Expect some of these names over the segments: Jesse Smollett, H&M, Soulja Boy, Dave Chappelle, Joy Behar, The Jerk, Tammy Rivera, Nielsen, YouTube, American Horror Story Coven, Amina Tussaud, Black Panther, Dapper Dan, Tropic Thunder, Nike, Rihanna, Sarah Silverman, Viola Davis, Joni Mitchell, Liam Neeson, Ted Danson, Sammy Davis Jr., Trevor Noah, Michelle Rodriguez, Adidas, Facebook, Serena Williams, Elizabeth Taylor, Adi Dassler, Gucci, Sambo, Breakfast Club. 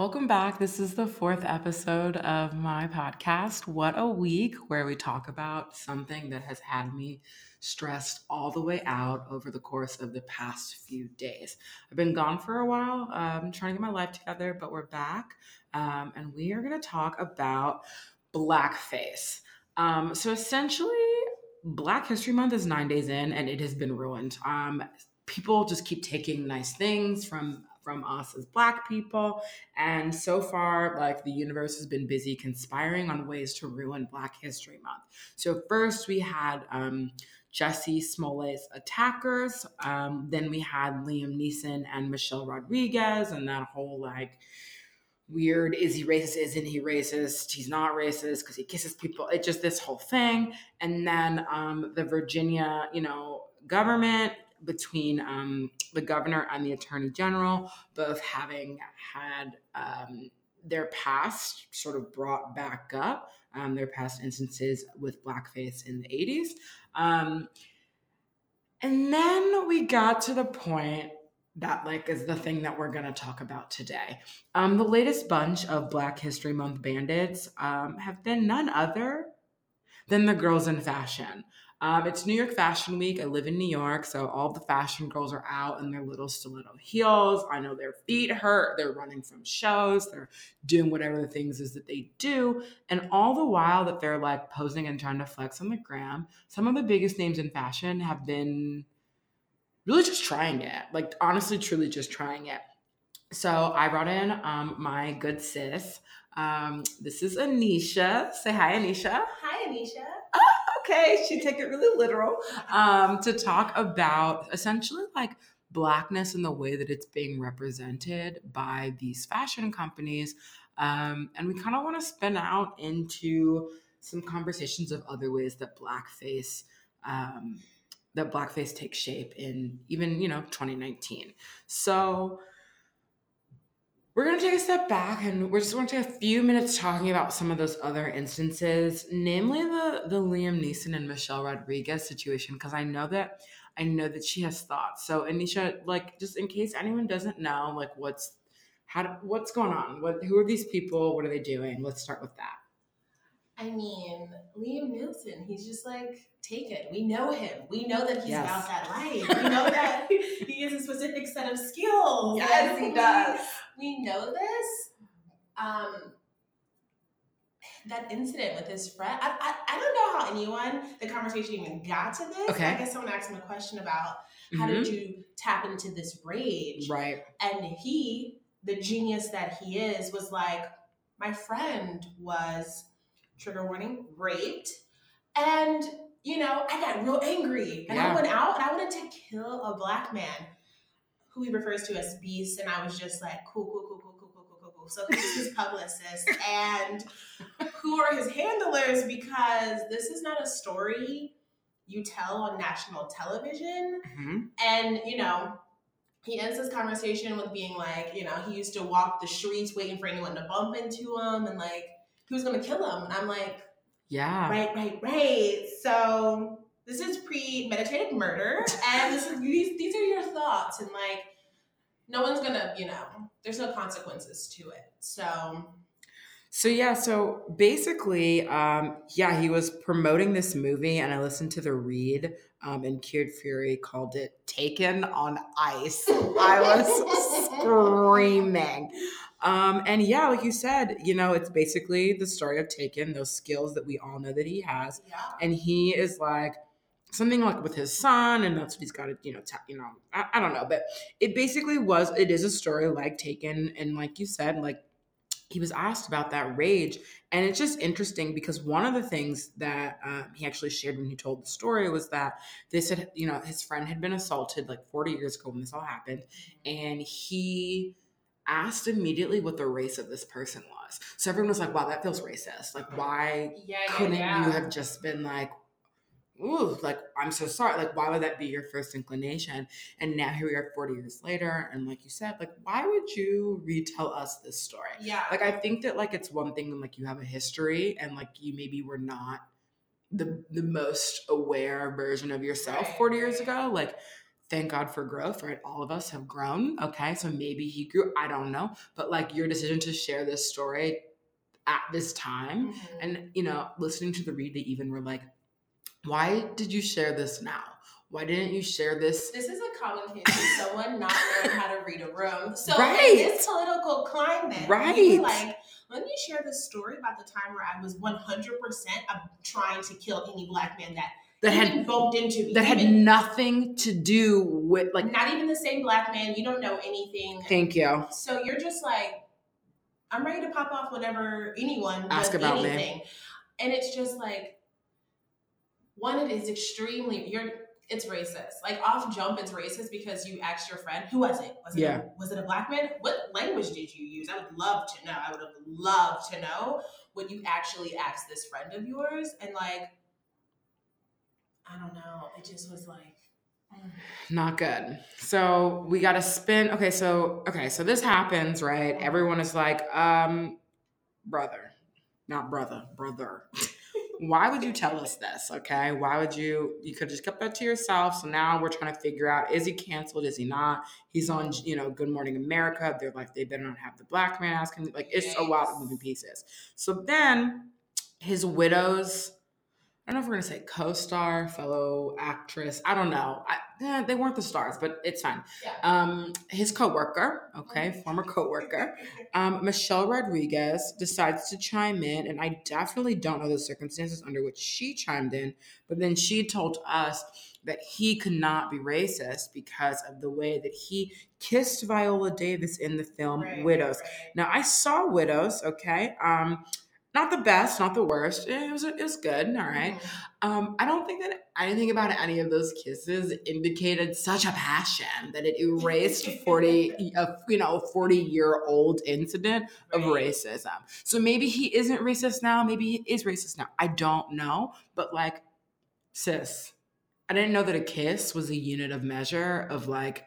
Welcome back. This is the fourth episode of my podcast, What a Week, where we talk about something that has had me stressed all the way out over the course of the past few days. I've been gone for a while, trying to get my life together, but we're back. And we are going to talk about blackface. So essentially, Black History Month is 9 days in and it has been ruined. People just keep taking nice things from us as Black people. And so far, like, the universe has been busy conspiring on ways to ruin Black History Month. So first we had Jesse Smollett's attackers. Then we had Liam Neeson and Michelle Rodriguez and that whole, like, weird, is he racist, isn't he racist, he's not racist because he kisses people. It's just this whole thing. And then the Virginia, government, between the governor and the attorney general, both having had their past sort of brought back up, their past instances with blackface in the 80s. And then we got to the point that, like, is the thing that we're going to talk about today. The latest bunch of Black History Month bandits have been none other than the girls in fashion. It's New York Fashion Week. I live in New York, so all the fashion girls are out in their little stiletto heels. I know their feet hurt. They're running from shows. They're doing whatever the things is that they do. And all the while that they're, like, posing and trying to flex on the gram, some of the biggest names in fashion have been really just trying it. Like, honestly, truly just trying it. So I brought in my good sis. This is Anisha. Say hi, Anisha. Hi, Anisha. Oh! Okay, she take it really literal, to talk about essentially, like, Blackness and the way that it's being represented by these fashion companies. And we kind of want to spin out into some conversations of other ways that blackface takes shape in even, 2019. So we're going to take a step back and we're just going to take a few minutes talking about some of those other instances, namely the Liam Neeson and Michelle Rodriguez situation, because I know that she has thoughts. So Anisha, like, just in case anyone doesn't know, like, what's going on? Who are these people? What are they doing? Let's start with that. I mean, Liam Neeson, he's just like, take it. We know him. We know that he's about that life. We know that he has a specific set of skills. Yes, he does. We know this. That incident with his friend, I don't know how the conversation even got to this. Okay. I guess someone asked him a question about how did you tap into this rage? Right. And he, the genius that he is, was like, my friend was, trigger warning, raped. And, I got real angry. And I went out and I wanted to kill a Black man who he refers to as Beast. And I was just like, cool. So who's his publicist? And who are his handlers? Because this is not a story you tell on national television. Mm-hmm. And, he ends this conversation with being like, he used to walk the streets waiting for anyone to bump into him. And, like, who's going to kill him? And I'm like, Right. So this is premeditated murder, and this is, these are your thoughts, and, like, no one's gonna, there's no consequences to it. So basically, he was promoting this movie, and I listened to the read, and Kieran Fury called it Taken on Ice. I was screaming. And like you said, it's basically the story of Taken, those skills that we all know that he has. Yeah. And he is, like, something like with his son, and that's what he's got to, I don't know. But it is a story like Taken. And like you said, like, he was asked about that rage. And it's just interesting because one of the things that he actually shared when he told the story was that they said, his friend had been assaulted like 40 years ago when this all happened. And he asked immediately what the race of this person was. So everyone was like, wow, that feels racist. Like, why couldn't you have just been like, ooh, like, I'm so sorry. Like, why would that be your first inclination? And now here we are 40 years later. And like you said, like, why would you retell us this story? Yeah. Like, I think that, like, it's one thing when, like, you have a history and, like, you maybe were not the most aware version of yourself 40 years ago. Like, thank God for growth, right? All of us have grown, okay? So maybe he grew, I don't know. But like your decision to share this story at this time mm-hmm. and, you know, listening to the read, they even were like, why did you share this now? Why didn't you share this? This is a common case of someone not knowing how to read a room. So right. in this political climate, right. you're like, let me share this story about the time where I was 100% trying to kill any black man that had bumped into me. That had nothing to do with, like. Not even the same black man. You don't know anything. Thank you. So you're just like, I'm ready to pop off whenever anyone asks about anything. Me. And it's just like, one, it is extremely, it's racist. Like off jump, it's racist because you asked your friend, who was it? Was it a black man? What language did you use? I would love to know. I would have loved to know what you actually asked this friend of yours. And like, I don't know. It just was like, not good. So we got to spin. Okay, so this happens, right? Everyone is like, brother. Why would you tell us this, okay? Why would you could have just kept that to yourself. So now we're trying to figure out, is he canceled? Is he not? He's on, you know, Good Morning America. They're like, they better not have the black man asking. Like, it's a lot of moving pieces. So then his widow's, I don't know if we're going to say co-star, fellow actress. I don't know. They weren't the stars, but it's fine. Yeah. His coworker, former coworker, Michelle Rodriguez decides to chime in. And I definitely don't know the circumstances under which she chimed in. But then she told us that he could not be racist because of the way that he kissed Viola Davis in the film Widows. Right. Now, I saw Widows, okay? Not the best, not the worst. It was good, all right. Mm-hmm. I don't think that anything about any of those kisses indicated such a passion that it erased 40-year-old incident of racism. So maybe he isn't racist now. Maybe he is racist now. I don't know. But like, sis, I didn't know that a kiss was a unit of measure of like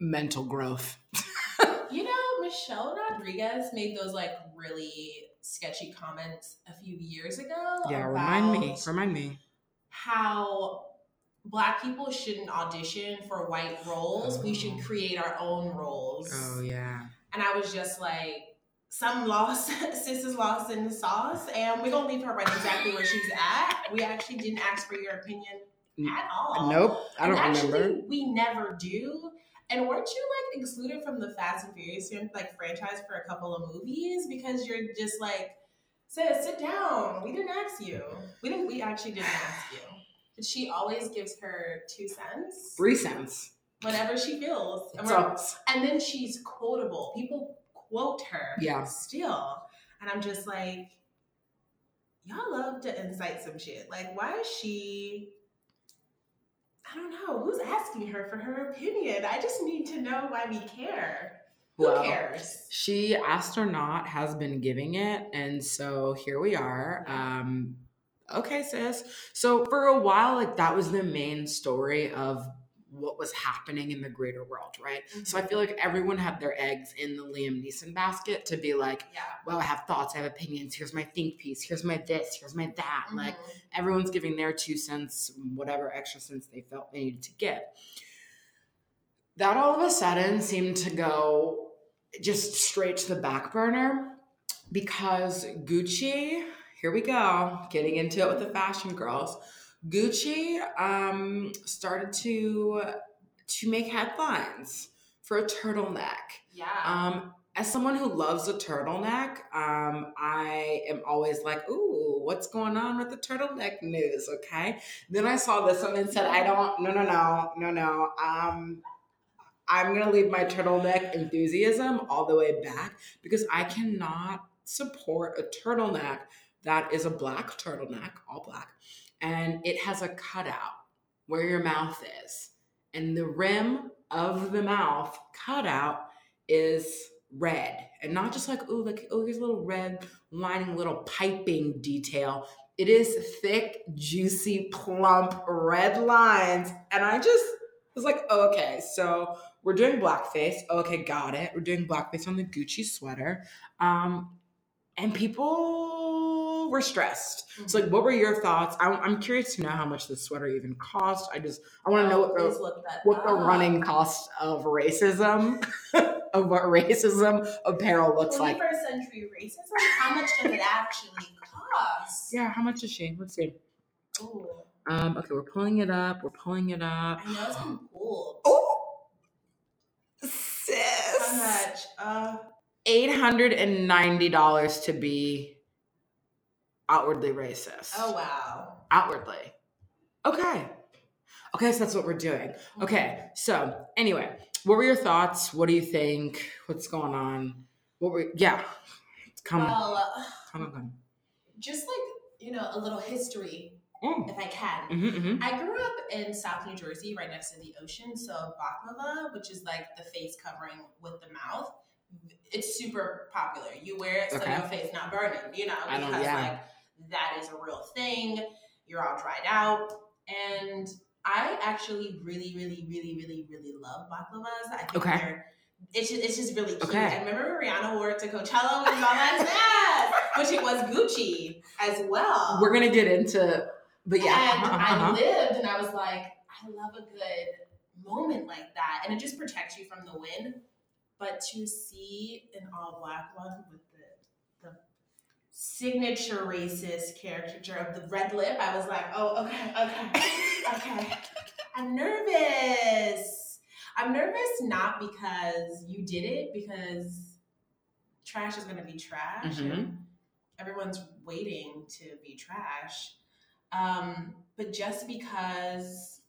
mental growth. You know, Michelle Rodriguez made those like really sketchy comments a few years ago. Yeah, remind me. How black people shouldn't audition for white roles. Oh. We should create our own roles. Oh, yeah. And I was just like, sister's lost in the sauce, and we're going to leave her right exactly where she's at. We actually didn't ask for your opinion at all. Nope, I don't remember. We never do. And weren't you like excluded from the Fast and Furious like franchise for a couple of movies because you're just like, sis, sit down. We didn't ask you. We actually didn't ask you. But she always gives her 2 cents, 3 cents, whatever she feels, and then she's quotable. People quote her, still, and I'm just like, y'all love to incite some shit. Like, why is she? I don't know. Who's asking her for her opinion? I just need to know why we care. Who cares? She, asked or not, has been giving it. And so here we are. Okay, sis. So for a while, like that was the main story of what was happening in the greater world, right? Mm-hmm. So I feel like everyone had their eggs in the Liam Neeson basket to be like, well, I have thoughts, I have opinions, here's my think piece, here's my this, here's my that. Mm-hmm. Like everyone's giving their 2 cents, whatever extra cents they felt they needed to give. That all of a sudden seemed to go just straight to the back burner because Gucci, here we go, getting into it with the fashion girls, Gucci started to make headlines for a turtleneck. Yeah. As someone who loves a turtleneck, I am always like, ooh, what's going on with the turtleneck news, okay? Then I saw this one and said, no. I'm going to leave my turtleneck enthusiasm all the way back because I cannot support a turtleneck that is a black turtleneck, all black, and it has a cutout where your mouth is. And the rim of the mouth cutout is red. And not just like, here's a little red lining, little piping detail. It is thick, juicy, plump, red lines. And I just was like, okay, so we're doing blackface. Okay, got it. We're doing blackface on the Gucci sweater. And people people were stressed. Mm-hmm. So, like, what were your thoughts? I'm curious to know how much this sweater even cost. I want to know what the running cost of racism, of what racism apparel looks like. 21st century racism? How much does it actually cost? Yeah, how much is she? Let's see. Ooh. Okay, we're pulling it up. I know it's been cool. Oh! Sis! How much? $890 to be outwardly racist. Oh, wow. Outwardly. Okay. Okay, so that's what we're doing. Okay, so anyway, what were your thoughts? What do you think? What's going on? Come on. Just like, a little history, if I can. Mm-hmm, mm-hmm. I grew up in South New Jersey, right next to the ocean. So baklava, which is like the face covering with the mouth. It's super popular. You wear it so your face not burning, that is a real thing. You're all dried out. And I actually really, really, really, really, really love baklavas. I think it's just really cute. Okay. I remember Rihanna wore it to Coachella when it was all like that, but it was Gucci as well. We're going to get into, but yeah. And I lived and I was like, I love a good moment like that. And it just protects you from the wind. But to see an all-black one with the signature racist caricature of the red lip, I was like, oh, okay. I'm nervous not because you did it, because trash is going to be trash. Mm-hmm. And everyone's waiting to be trash. But just because...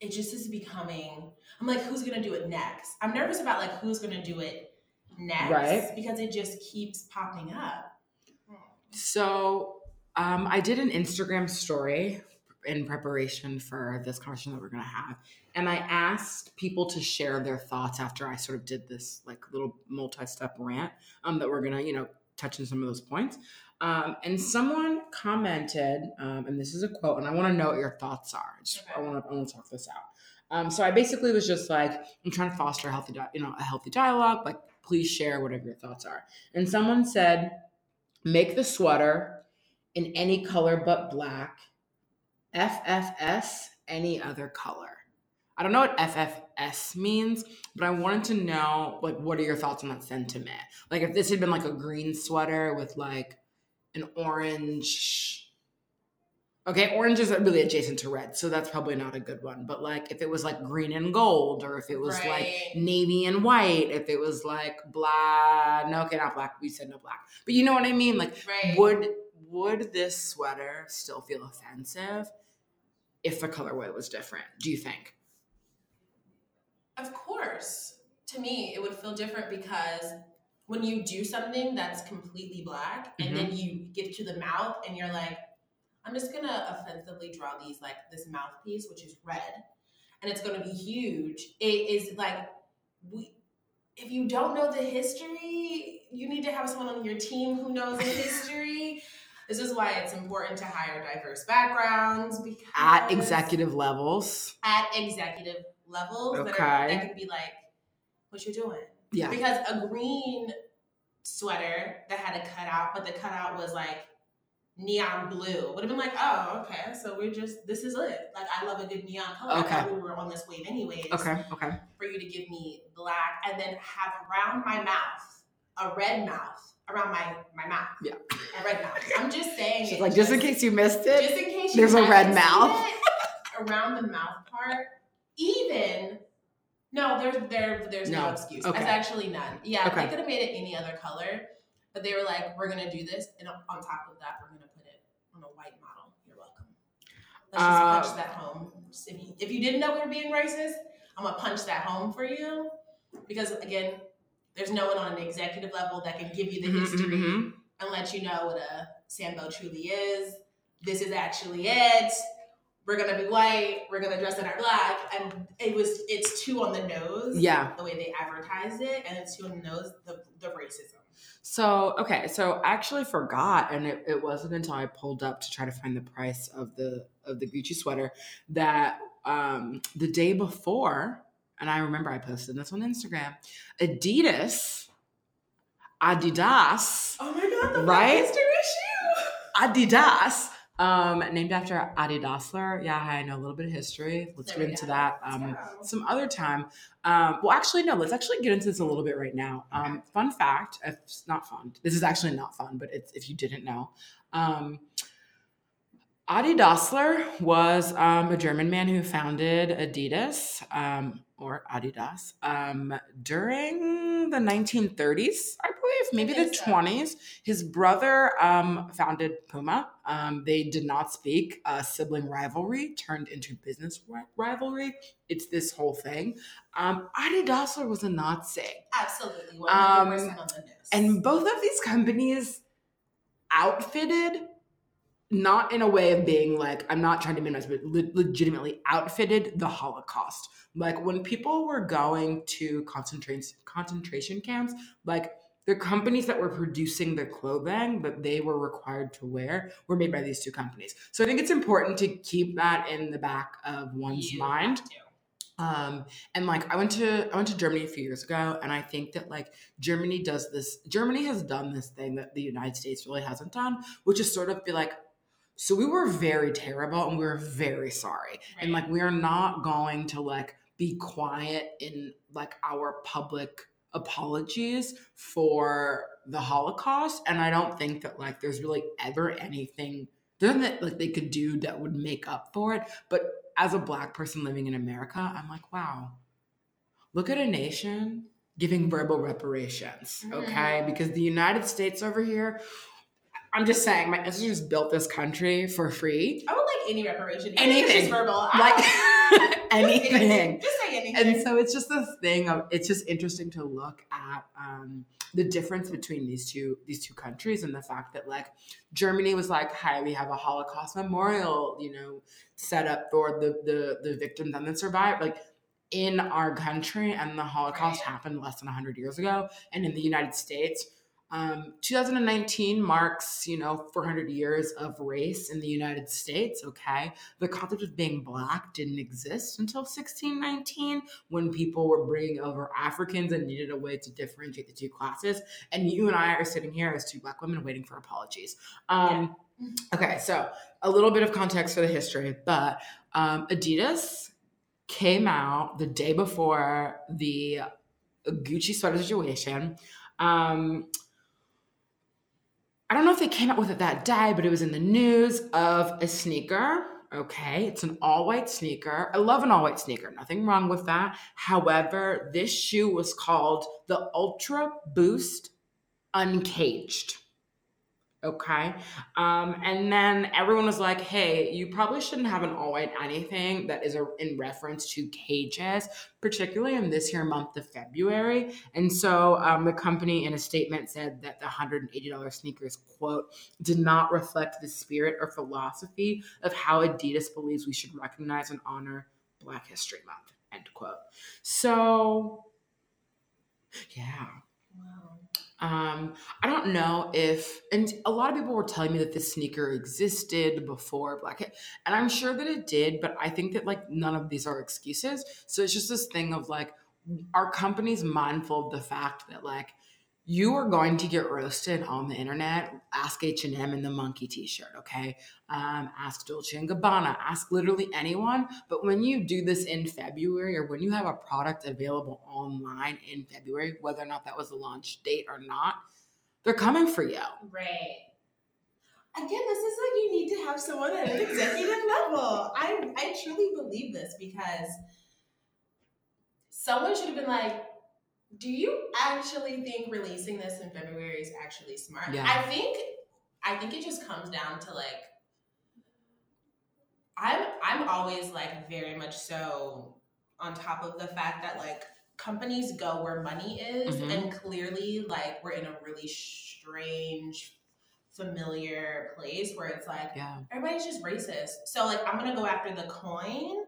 it just is becoming, I'm like, who's going to do it next? I'm nervous about like, who's going to do it next, right? Because it just keeps popping up. So I did an Instagram story in preparation for this conversation that we're going to have. And I asked people to share their thoughts after I sort of did this like little multi-step rant that we're going to, touch on some of those points. And someone commented, and this is a quote, and I want to know what your thoughts are. I want to talk this out. So I basically was just like, I'm trying to foster a healthy dialogue. Like, please share whatever your thoughts are. And someone said, make the sweater in any color but black. FFS, any other color. I don't know what FFS means, but I wanted to know, like, what are your thoughts on that sentiment? Like, if this had been like a green sweater with like an orange. Okay, orange is really adjacent to red, so that's probably not a good one. But like if it was like green and gold, or if it was like navy and white, if it was like black, not black, we said no black. But you know what I mean? Like would this sweater still feel offensive if the colorway was different, do you think? Of course. To me, it would feel different because when you do something that's completely black and then you get to the mouth and you're like, I'm just going to offensively draw these, like this mouthpiece, which is red, and it's going to be huge. It is like, if you don't know the history, you need to have someone on your team who knows the history. This is why it's important to hire diverse backgrounds. Because at executive levels. That can be like, what you doing? Yeah. Because a green sweater that had a cutout, but the cutout was like neon blue, would have been like, oh, okay, so this is it. Like, I love a good neon color. Okay. I thought we were on this wave anyways. Okay. For you to give me black and then have around my mouth, a red mouth, around my mouth. Yeah. A red mouth. I'm just saying. She's like, just in case you missed it, there's a red mouth. Around the mouth part, even... No, there's no excuse. Okay. That's actually none. Yeah, they could have made it any other color, but they were like, we're going to do this, and on top of that, we're going to put it on a white model. You're welcome. Let's just punch that home. If you didn't know we were being racist, I'm going to punch that home for you because, again, there's no one on an executive level that can give you the history and let you know what a Sambo truly is. This is actually it. We're going to be white, we're going to dress in our black, and it's too on the nose, the way they advertised it, and it's too on the nose, the racism. So I actually forgot, and it wasn't until I pulled up to try to find the price of the Gucci sweater that the day before, and I remember I posted this on Instagram, Adidas, Adidas. Oh my God, the right? History Adidas, named after Adi Dassler. Yeah, I know a little bit of history. Let's get into that some other time. Let's actually get into this a little bit right now. Fun fact, it's not fun. This is actually not fun, but it's if you didn't know. Adi Dassler was a German man who founded Adidas, or Adidas, during the 1930s, I believe, maybe the 20s. His brother founded Puma. They did not speak. Sibling rivalry turned into business rivalry. It's this whole thing. Adi Dassler was a Nazi. Absolutely. And both of these companies outfitted, not in a way of being like, I'm not trying to minimize, but legitimately outfitted the Holocaust. Like when people were going to concentration camps, like the companies that were producing the clothing that they were required to wear were made by these two companies. So I think it's important to keep that in the back of one's mind. And like I went to Germany a few years ago, and I think that like Germany has done this thing that the United States really hasn't done, which is sort of be like, so we were very terrible and we were very sorry. Right. And like, we are not going to like be quiet in like our public apologies for the Holocaust. And I don't think that like there's really ever anything that like they could do that would make up for it. But as a Black person living in America, I'm like, wow, look at a nation giving verbal reparations, okay? Mm. Because the United States over here, I'm just saying, my ancestors built this country for free. I would like any reparation. Anything. Just verbal. Like, anything. Just say anything. And so it's just this thing of, it's just interesting to look at the difference between these two countries, and the fact that like Germany was like, hi, we have a Holocaust memorial, you know, set up for the victims and the survivors. Like, in our country, and the Holocaust happened less than 100 years ago. And in the United States, 2019 marks, 400 years of race in the United States, okay? The concept of being Black didn't exist until 1619, when people were bringing over Africans and needed a way to differentiate the two classes. And you and I are sitting here as two Black women waiting for apologies. Okay, so a little bit of context for the history, but Adidas came out the day before the Gucci sweater situation. I don't know if they came out with it that day, but it was in the news of a sneaker. Okay, it's an all-white sneaker. I love an all-white sneaker. Nothing wrong with that. However, this shoe was called the Ultra Boost Uncaged. Okay, and then everyone was like, hey, you probably shouldn't have an all-white anything that is in reference to cages, particularly in this here month of February. And so the company in a statement said that the $180 sneakers, quote, did not reflect the spirit or philosophy of how Adidas believes we should recognize and honor Black History Month, end quote. So, yeah. Wow. I don't know if, and a lot of people were telling me that this sneaker existed before Black, and I'm sure that it did, but I think that like none of these are excuses. So it's just this thing of like, are companies mindful of the fact that like you are going to get roasted on the internet? Ask H&M in the monkey t-shirt, okay? Ask Dolce & Gabbana, ask literally anyone. But when you do this in February, or when you have a product available online in February, whether or not that was the launch date or not, they're coming for you. Right. Again, this is like you need to have someone at an executive level. I truly believe this, because someone should have been like, do you actually think releasing this in February is actually smart? Yeah. I think it just comes down to like, I'm always like very much so on top of the fact that like companies go where money is, mm-hmm. and clearly like we're in a really strange, familiar place where it's like, everybody's just racist. So like I'm gonna go after the coin.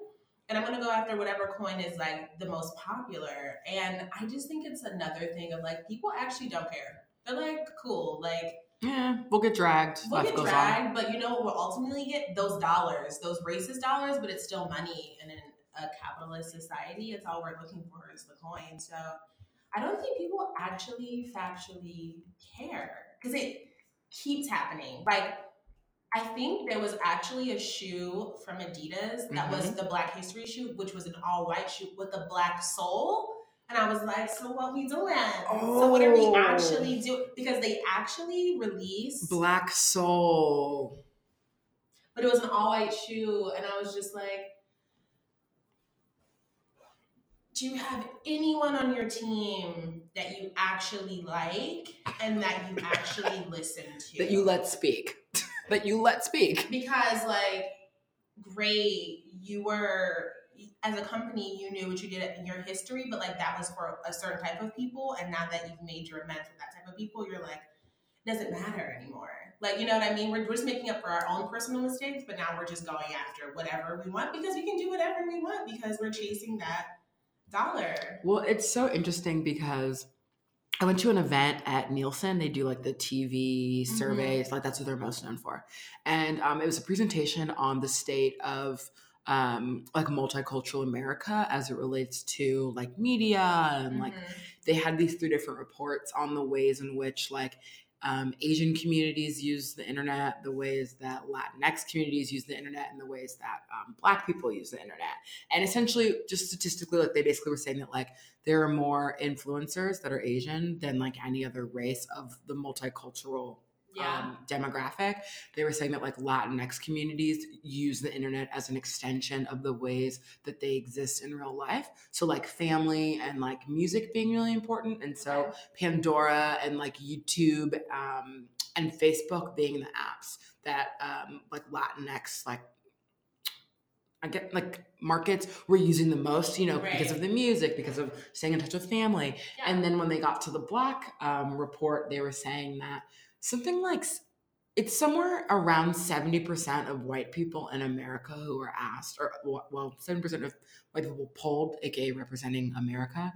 And I'm going to go after whatever coin is, like, the most popular. And I just think it's another thing of, like, people actually don't care. They're, like, cool. Like, yeah, we'll get dragged. We'll get dragged, but you know what we'll ultimately get? Those dollars. Those racist dollars, but it's still money. And in a capitalist society, it's all we're looking for is the coin. So I don't think people actually factually care. Because it keeps happening. Like, I think there was actually a shoe from Adidas that was the Black History shoe, which was an all-white shoe with a black sole. And I was like, so what we doing? Oh. So what are we actually doing? Because they actually released... Black sole. But it was an all-white shoe. And I was just like, do you have anyone on your team that you actually like and that you actually listen to? That you let speak. Because, like, great, you were, as a company, you knew what you did in your history, but, like, that was for a certain type of people, and now that you've made your amends with that type of people, you're like, it doesn't matter anymore. Like, you know what I mean? We're just making up for our own personal mistakes, but now we're just going after whatever we want, because we can do whatever we want, because we're chasing that dollar. Well, it's so interesting because... I went to an event at Nielsen. They do like the TV surveys, like that's what they're most known for. And it was a presentation on the state of like multicultural America as it relates to like media, and like they had these three different reports on the ways in which like Asian communities use the internet, the ways that Latinx communities use the internet, and the ways that Black people use the internet. And essentially, just statistically, like they basically were saying that like there are more influencers that are Asian than like any other race of the multicultural demographic. They were saying that like Latinx communities use the internet as an extension of the ways that they exist in real life. So like family and like music being really important. And so Pandora and like YouTube and Facebook being the apps that like Latinx, like I get like markets were using the most, you know, because of the music, because of staying in touch with family. And then when they got to the Black report, they were saying that something like it's somewhere around 70% of white people in America who were asked, or well, 7% of white people polled, aka representing America,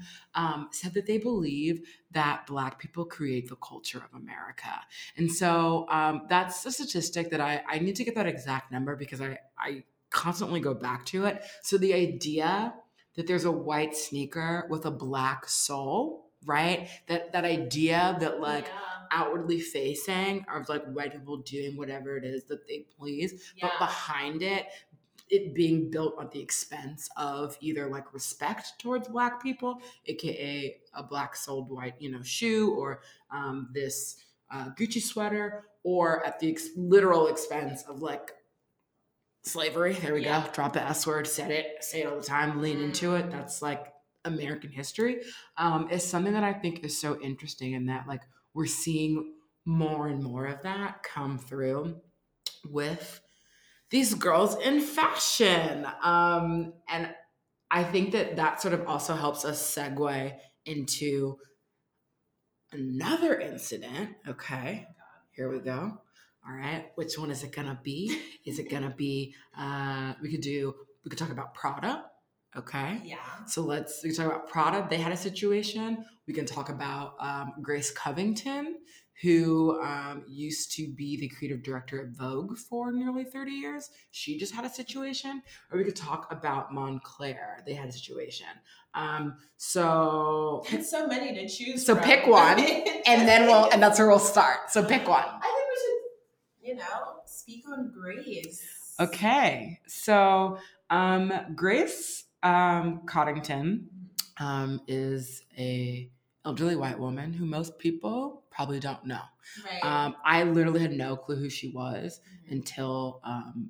said that they believe that Black people create the culture of America. And so that's a statistic that I need to get that exact number because I constantly go back to it. So the idea that there's a white sneaker with a black sole, right? That idea that like outwardly facing of like white people doing whatever it is that they please, but behind it being built at the expense of either like respect towards Black people, aka a black soled white, you know, shoe, or this Gucci sweater, or at the literal expense of like slavery. There we go. Drop the S word. Said it. Say it all the time. Lean into it. That's like American history. Is something that I think is so interesting, and that like we're seeing more and more of that come through with these girls in fashion. And I think that sort of also helps us segue into another incident. Okay, here we go. All right, which one is it going to be? Is it going to be, we could talk about Prada. Okay. Yeah. So we can talk about Prada. They had a situation. We can talk about Grace Coddington, who used to be the creative director at Vogue for nearly 30 years. She just had a situation. Or we could talk about Moncler. They had a situation. So it's so many to choose from. So pick one, and that's where we'll start. So pick one. I think we should, speak on Grace. Okay. So Grace Coddington is a elderly white woman who most people probably don't know. Right. I literally had no clue who she was until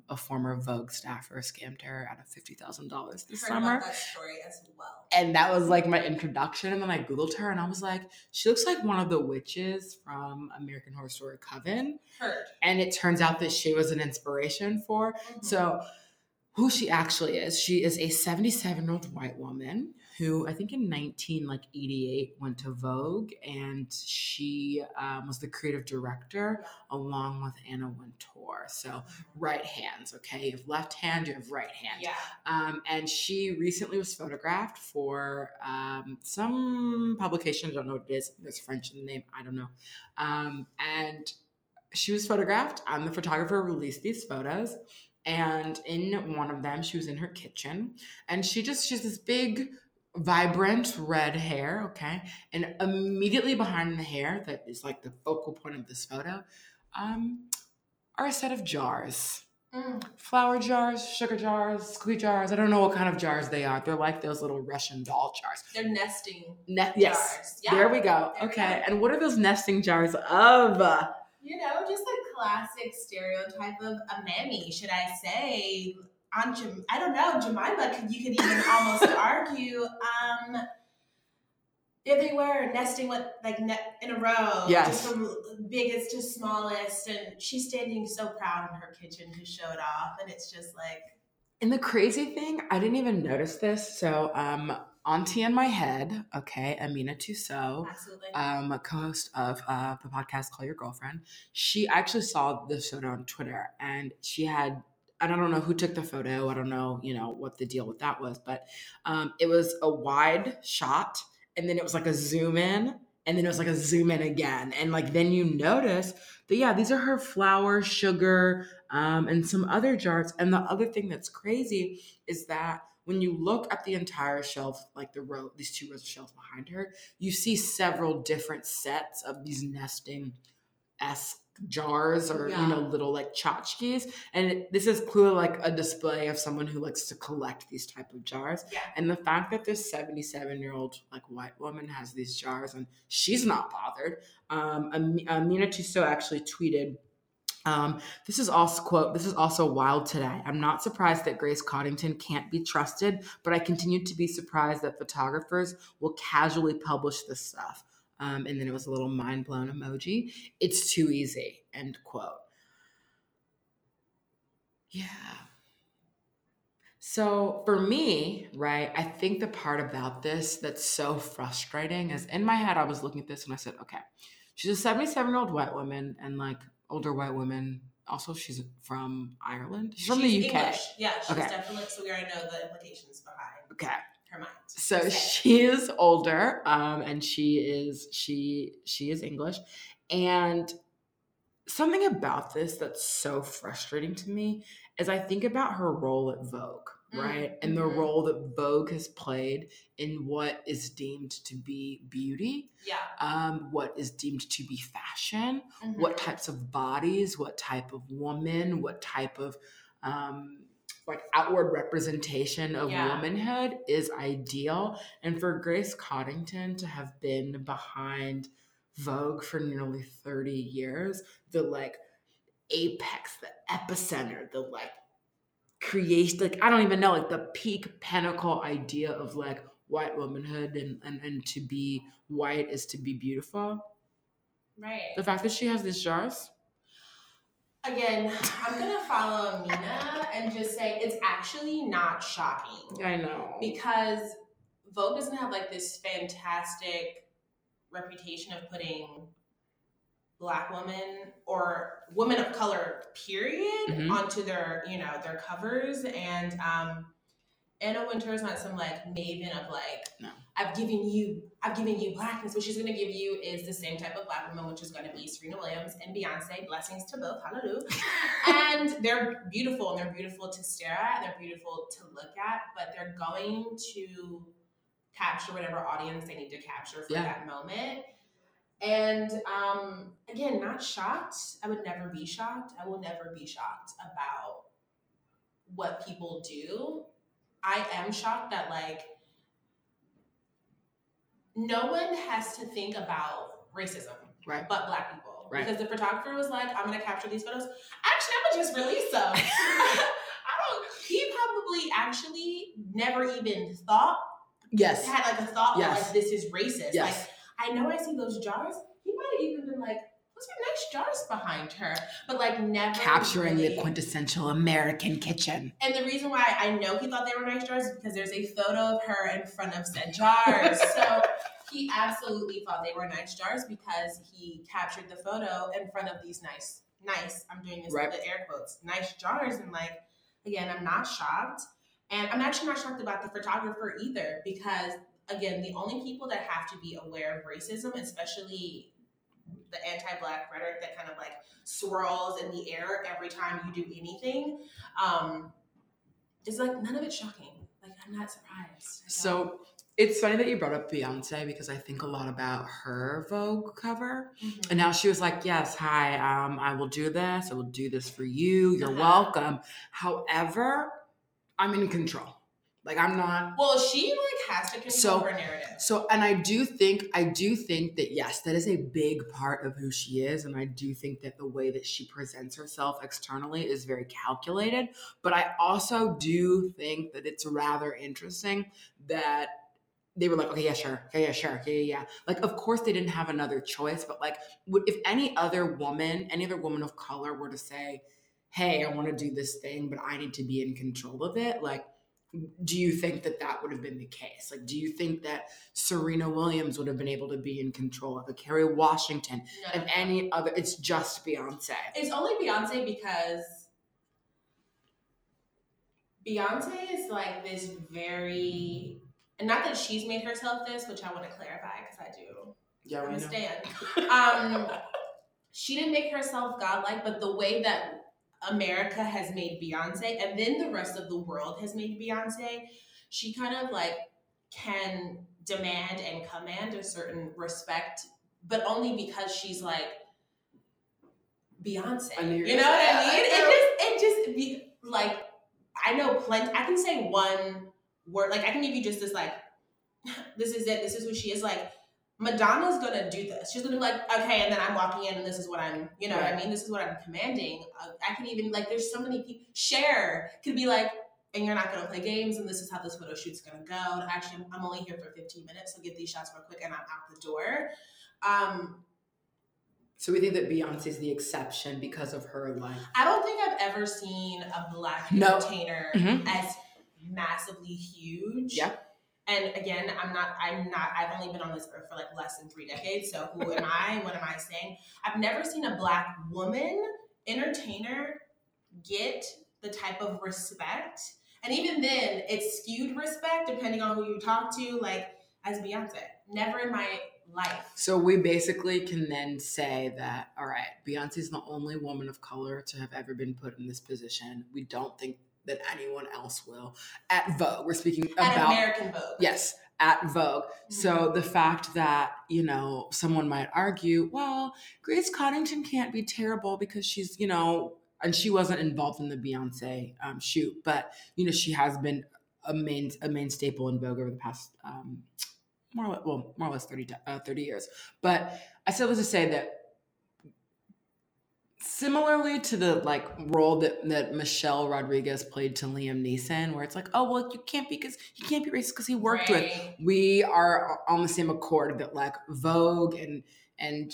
a former Vogue staffer scammed her out of $50,000 this summer. I heard about that story as well. And that was like my introduction. And then I Googled her and I was like, she looks like one of the witches from American Horror Story Coven. Heard. And it turns out that she was an inspiration for. So who she actually is. She is a 77-year-old white woman who I think in 1988 went to Vogue, and she was the creative director along with Anna Wintour. So right hands, okay? You have left hand, you have right hand. Yeah. And she recently was photographed for some publication. I don't know what it is. There's French in the name. I don't know. And she was photographed. The photographer released these photos. And in one of them, she was in her kitchen, and she's this big, vibrant red hair, okay? And immediately behind the hair, that is like the focal point of this photo, are a set of jars. Flour jars, sugar jars, squeeze jars. I don't know what kind of jars they are. They're like those little Russian doll jars. They're nesting jars. Yeah. There we go. There okay. And what are those nesting jars of? You know, just a classic stereotype of a mammy, should I say. I don't know. Jemima, you could even almost argue. Everywhere, nesting with in a row, yes, just from biggest to smallest, and she's standing so proud in her kitchen to show it off, and it's just like. And the crazy thing, I didn't even notice this. So, Auntie in my head, okay, Amina Tussaud, absolutely, co-host of the podcast Call Your Girlfriend. She actually saw this photo on Twitter, and she had. And I don't know who took the photo. I don't know, what the deal with that was, but it was a wide shot. And then it was like a zoom in, and then it was like a zoom in again. And then you notice that, yeah, these are her flour, sugar, and some other jars. And the other thing that's crazy is that when you look at the entire shelf, these two rows of shelves behind her, you see several different sets of these nesting-esque jars or, little tchotchkes. And this is clearly a display of someone who likes to collect these type of jars. Yeah. And the fact that this 77-year-old white woman has these jars and she's not bothered. Amina Tussaud actually tweeted, "This is also wild today. I'm not surprised that Grace Coddington can't be trusted, but I continue to be surprised that photographers will casually publish this stuff." And then it was a little mind-blown emoji. It's too easy, end quote. Yeah. So for me, right, I think the part about this that's so frustrating is in my head I was looking at this and I said, okay, she's a 77-year-old white woman and older white women. Also, she's from Ireland. She's from the UK. English. Yeah, she's definitely, so we already know the implications behind. Okay. Her mind. So she is older, and she is English, and something about this that's so frustrating to me is I think about her role at Vogue, right, and the role that Vogue has played in what is deemed to be beauty, what is deemed to be fashion, what types of bodies, what type of woman, what type of outward representation of womanhood is ideal. And for Grace Coddington to have been behind Vogue for nearly 30 years, the apex, the epicenter, the creation, I don't even know, the peak pinnacle idea of white womanhood and to be white is to be beautiful. Right. The fact that she has these jars. Again, I'm going to follow Amina and just say it's actually not shocking. I know. Because Vogue doesn't have this fantastic reputation of putting Black women or women of color, period, onto their, their covers. And Anna Wintour is not some maven of no. I've given you Blackness. What she's going to give you is the same type of Black woman, which is going to be Serena Williams and Beyonce. Blessings to both. Hallelujah. And they're beautiful, and they're beautiful to stare at, and they're beautiful to look at, but they're going to capture whatever audience they need to capture for that moment. And again, not shocked. I would never be shocked. I will never be shocked about what people do. I am shocked that no one has to think about racism, right? But Black people, right? Because the photographer was I'm going to capture these photos. Actually, I'm going to just release them. He probably actually never even thought. Yes. Had a thought of this is racist. Yes. I know I see those jars. He might have even been what's her next jars behind her? But never capturing really. The quintessential American kitchen. And the reason why I know he thought they were nice jars is because there's a photo of her in front of said jars. So he absolutely thought they were nice jars because he captured the photo in front of these nice, I'm doing this with the air quotes, nice jars. And again, I'm not shocked. And I'm actually not shocked about the photographer either because, again, the only people that have to be aware of racism, especially the anti-Black rhetoric that kind of swirls in the air every time you do anything, is none of it's shocking. I'm not surprised. So It's funny that you brought up Beyonce because I think a lot about her Vogue cover. Mm-hmm. And now she was like, yes, hi, I will do this. I will do this for you. You're welcome. However, I'm in control. Like, I'm not. Well, she like has to control her narrative. So, and I do think that, yes, that is a big part of who she is. And I do think that the way that she presents herself externally is very calculated. But I also do think that it's rather interesting that they were like, okay, yeah, sure. Okay, yeah, sure. Yeah, yeah, yeah. Like, of course they didn't have another choice, but like, if any other woman of color were to say, hey, I want to do this thing, but I need to be in control of it, like, do you think that that would have been the case? Like, do you think that Serena Williams would have been able to be in control of it? Kerry Washington and any other? It's just Beyonce. It's only Beyonce because Beyonce is like this very, and not that she's made herself this, which I want to clarify because I do understand. She didn't make herself godlike, but the way that America has made Beyonce, and then the rest of the world has made Beyonce, she kind of like can demand and command a certain respect, but only because she's like Beyonce. You know what I mean? It just, I know plenty. I can say one word, like I can give you just this, like, this is it. This is who she is. Like, Madonna's going to do this. She's going to be like, okay, and then I'm walking in and this is what I'm, you know what I mean? This is what I'm commanding. I can even, like, there's so many people. Cher could be like, and you're not going to play games and this is how this photo shoot's going to go. Actually, I'm only here for 15 minutes, so get these shots real quick and I'm out the door. So we think that Beyonce's the exception because of her life. I don't think I've ever seen a Black entertainer as massively huge. Yeah. And again, I've only been on this earth for like less than 3 decades. So who am I? What am I saying? I've never seen a Black woman entertainer get the type of respect. And even then, it's skewed respect depending on who you talk to, like as Beyonce. Never in my life. So we basically can then say that, all right, Beyonce's the only woman of color to have ever been put in this position. We don't think that anyone else will at Vogue. We're speaking about American Vogue. Yes, at Vogue. Mm-hmm. So the fact that, you know, someone might argue, well, Grace Coddington can't be terrible because she's, you know, and she wasn't involved in the Beyonce shoot, but you know, she has been a main staple in Vogue over the past more or less 30 years. But I still was to say that, similarly to the like role that Michelle Rodriguez played to Liam Neeson, where it's like, oh well, he can't be racist because he worked with. We are on the same accord that like Vogue and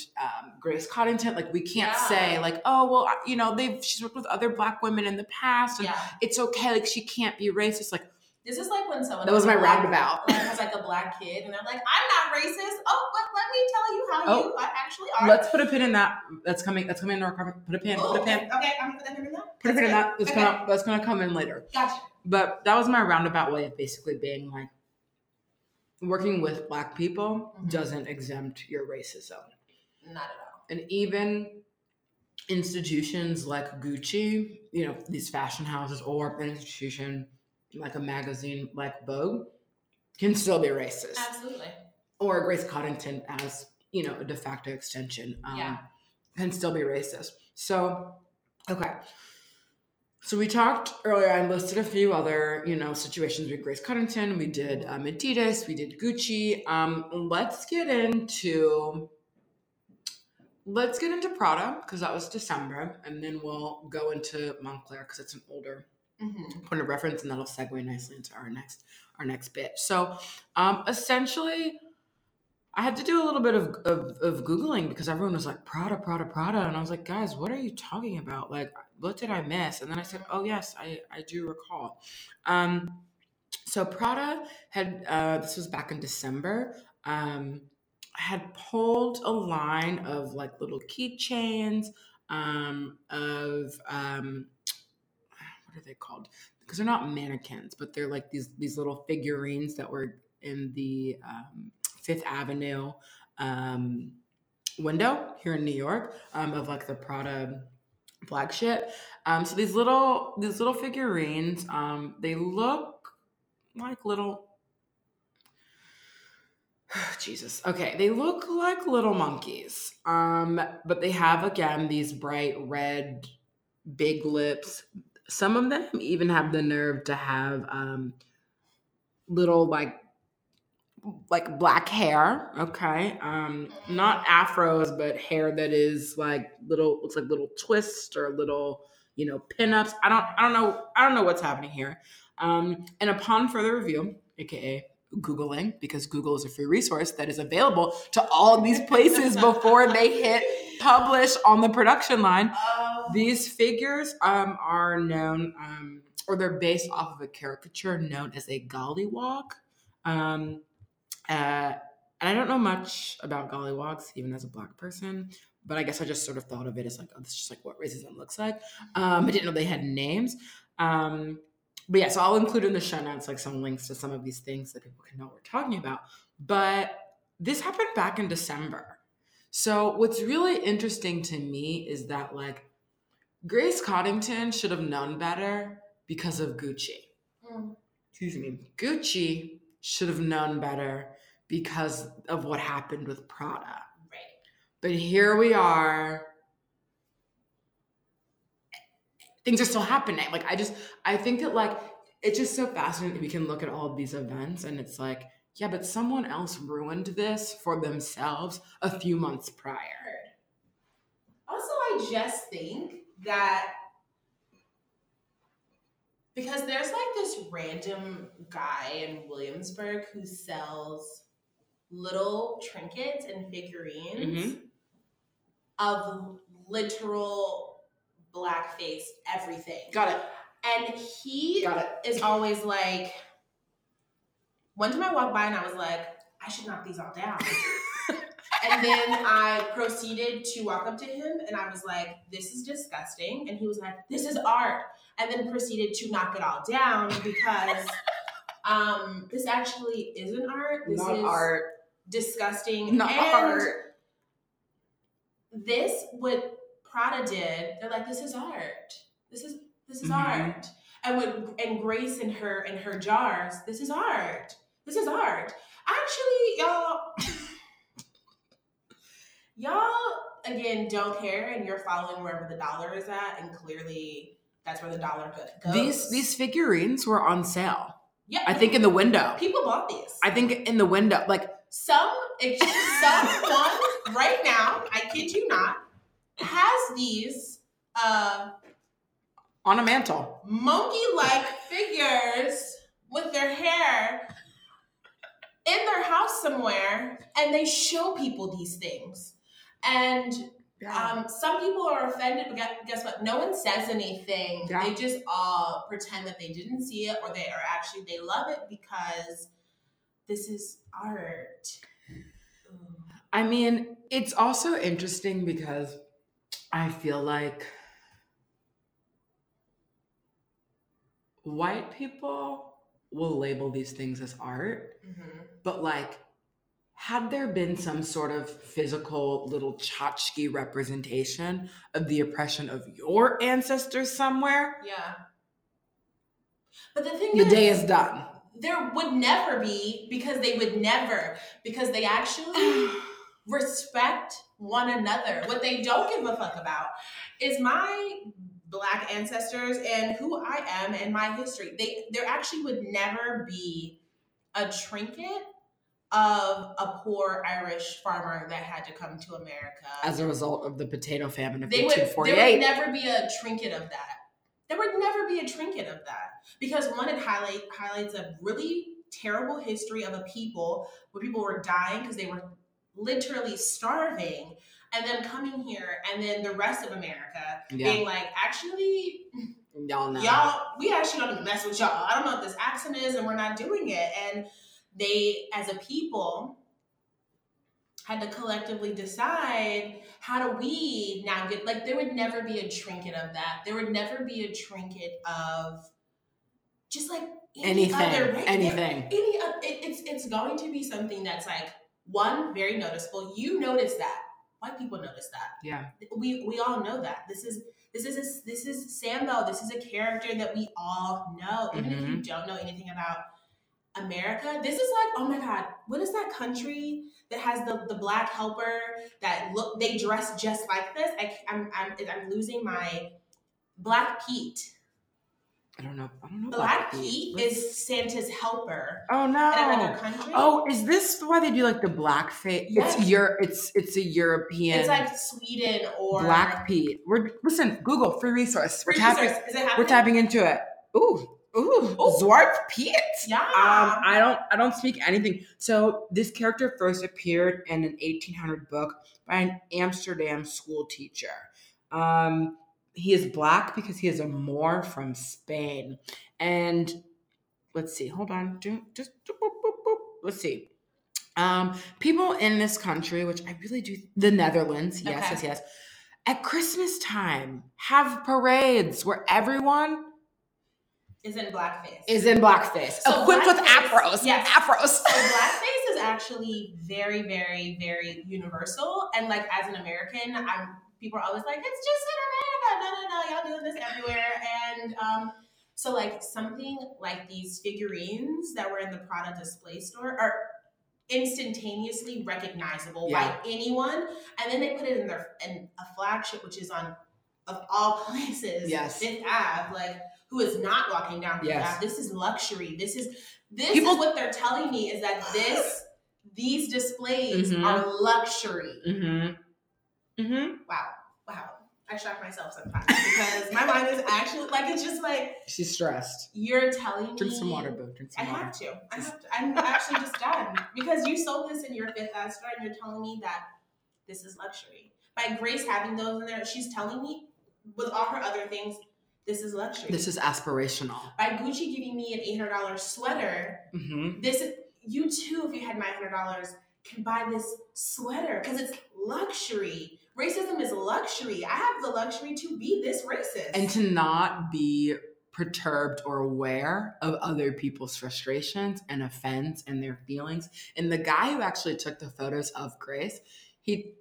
Grace Coddington, like we can't say like, oh well, you know, she's worked with other Black women in the past, and it's okay, like she can't be racist. Like this is like when someone that was my roundabout has like a Black kid, and they're like, I'm not racist. Oh, but let me tell you how you actually are. Let's put a pin in that. That's coming in our conversation. Put a pin. Okay, I'm gonna put a pin in that. Put a pin in that. That's gonna come in later. Gotcha. But that was my roundabout way of basically being like, working with Black people doesn't exempt your racism. Not at all. And even institutions like Gucci, you know, these fashion houses, or an institution like a magazine like Vogue can still be racist. Absolutely. Or Grace Coddington, as you know, a de facto extension, can still be racist. So, okay. So we talked earlier. I listed a few other, you know, situations with Grace Coddington. We did Adidas. We did Gucci. Let's get into Prada because that was December, and then we'll go into Moncler because it's an older point of reference, and that'll segue nicely into our next bit. So essentially I had to do a little bit of Googling because everyone was like Prada, and I was like, guys, what are you talking about? Like, what did I miss? And then I said, oh yes, I do recall. So Prada had this was back in December, had pulled a line of like little keychains are they called? Because they're not mannequins, but they're like these little figurines that were in the Fifth Avenue window here in New York of like the Prada flagship. So these little figurines, they look like little Jesus. Okay. They look like little monkeys. But they have, again, these bright red, big lips. Some of them even have the nerve to have little like black hair. Okay. Not afros, but hair that is like little, looks like little twists or little, you know, pinups. I don't know what's happening here. And upon further review, aka Googling, because Google is a free resource that is available to all of these places before they hit publish on the production line. These figures are known, or they're based off of a caricature known as a gollywog. And I don't know much about gollywogs, even as a black person, but I guess I just sort of thought of it as like, oh, this is just like what racism looks like. I didn't know they had names. But yeah, so I'll include in the show notes like some links to some of these things that people can know what we're talking about. But this happened back in December. So what's really interesting to me is that like Grace Coddington should have known better because of Gucci. Excuse me. Gucci should have known better because of what happened with Prada. Right. But here we are. Things are still happening. Like, I think that, like, it's just so fascinating that we can look at all of these events and it's like, yeah, but someone else ruined this for themselves a few months prior. Also, I just think that because there's, like, this random guy in Williamsburg who sells little trinkets and figurines of literal blackface, everything. Got it. And he is always like, one time I walked by and I was like, I should knock these all down. And then I proceeded to walk up to him and I was like, this is disgusting. And he was like, this is art. And then proceeded to knock it all down because this actually isn't art. This is art. Disgusting. Not art. This would... Prada did. They're like, this is art. This is art. And Grace and her jars. This is art. This is art. Actually, y'all again don't care, and you're following wherever the dollar is at, and clearly that's where the dollar goes. These figurines were on sale. Yeah, I think in the window. People bought these. I think in the window, like someone right now. I kid you not. Has these on a mantle monkey-like figures with their hair in their house somewhere, and they show people these things. And some people are offended, but guess what? No one says anything. Yeah. They just all pretend that they didn't see it, or they are actually they love it because this is art. I mean, it's also interesting because I feel like white people will label these things as art, but like, had there been some sort of physical little tchotchke representation of the oppression of your ancestors somewhere? Yeah. But the thing is, the day is done. There would never be because they actually respect one another. What they don't give a fuck about is my black ancestors and who I am and my history. There actually would never be a trinket of a poor Irish farmer that had to come to America as a result of the potato famine of 1848. There would never be a trinket of that. There would never be a trinket of that because one, it highlights a really terrible history of a people where people were dying because they were literally starving, and then coming here, and then the rest of America being like, actually, we actually don't even mess with y'all. I don't know what this accent is, and we're not doing it. And they, as a people, had to collectively decide, how do we now get, like, there would never be a trinket of that. There would never be a trinket of just like anything. It's going to be something that's like, one, very noticeable. You notice that. White people notice that. Yeah. We all know that. This is Sambo. This is a character that we all know. Even if you don't know anything about America, this is like, oh my God, what is that country that has the black helper that look, they dress just like this? I'm losing my Black Pete. I don't know. Black Pete is Santa's helper. Oh no! In another country. Oh, is this why they do like the blackface? Yes. It's a European. It's like Sweden or Black Pete. Listen, Google free resource. We're tapping into it. Ooh. Zwarte Piet. Yeah. I don't speak anything. So this character first appeared in an 1800 book by an Amsterdam school teacher. He is black because he is a Moor from Spain. And let's see, hold on. Let's see. People in this country, which I really do, the Netherlands, yes, at Christmas time have parades where everyone is in blackface. So equipped blackface, with afros. Yes. Afros. So blackface is actually very, very, very universal. And like as an American, people are always like, it's just in America. No, y'all doing this everywhere. And so like something like these figurines that were in the Prada display store are instantaneously recognizable by anyone. And then they put it in a flagship, which is on, of all places, Fifth Ave, like who is not walking down Fifth Ave. This is luxury. This is what they're telling me is that these displays are luxury. Mm-hmm. Mm-hmm. Wow. I shock myself sometimes because my mind is actually like, it's just like. She's stressed. You're telling me. Drink some water, boo. I have to. I'm actually just done because you sold this in your Fifth Ave store and you're telling me that this is luxury. By Grace having those in there, she's telling me with all her other things, this is luxury. This is aspirational. By Gucci giving me an $800 sweater, this is, you too, if you had my $100, can buy this sweater because it's luxury. Racism is luxury. I have the luxury to be this racist. And to not be perturbed or aware of other people's frustrations and offense and their feelings. And the guy who actually took the photos of Grace, he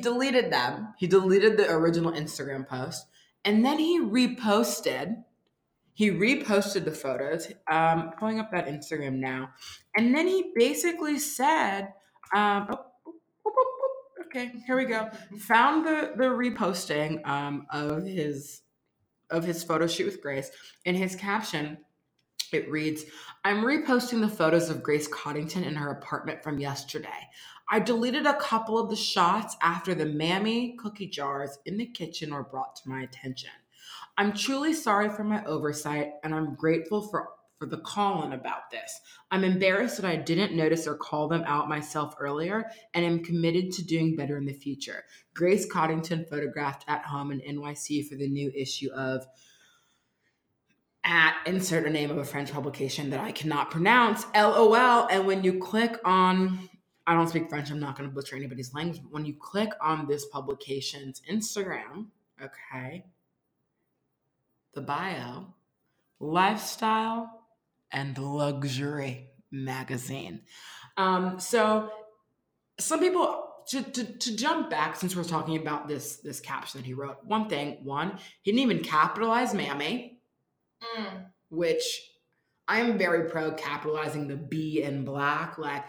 deleted them. He deleted the original Instagram post. And then he reposted the photos. Pulling up that Instagram now. And then he basically said, okay, here we go. Found the reposting of his photo shoot with Grace. In his caption, it reads, "I'm reposting the photos of Grace Coddington in her apartment from yesterday. I deleted a couple of the shots after the Mammy cookie jars in the kitchen were brought to my attention. I'm truly sorry for my oversight, and I'm grateful for the call-in about this. I'm embarrassed that I didn't notice or call them out myself earlier, and am committed to doing better in the future. Grace Coddington photographed at home in NYC for the new issue of at insert a name of a French publication that I cannot pronounce, LOL. And when you click on... I don't speak French. I'm not going to butcher anybody's language. But when you click on this publication's Instagram, okay, the bio, lifestyle and luxury magazine. So some people, to jump back, since we're talking about this caption that he wrote, one, he didn't even capitalize Mammy, which... I'm very pro capitalizing the B in black. Like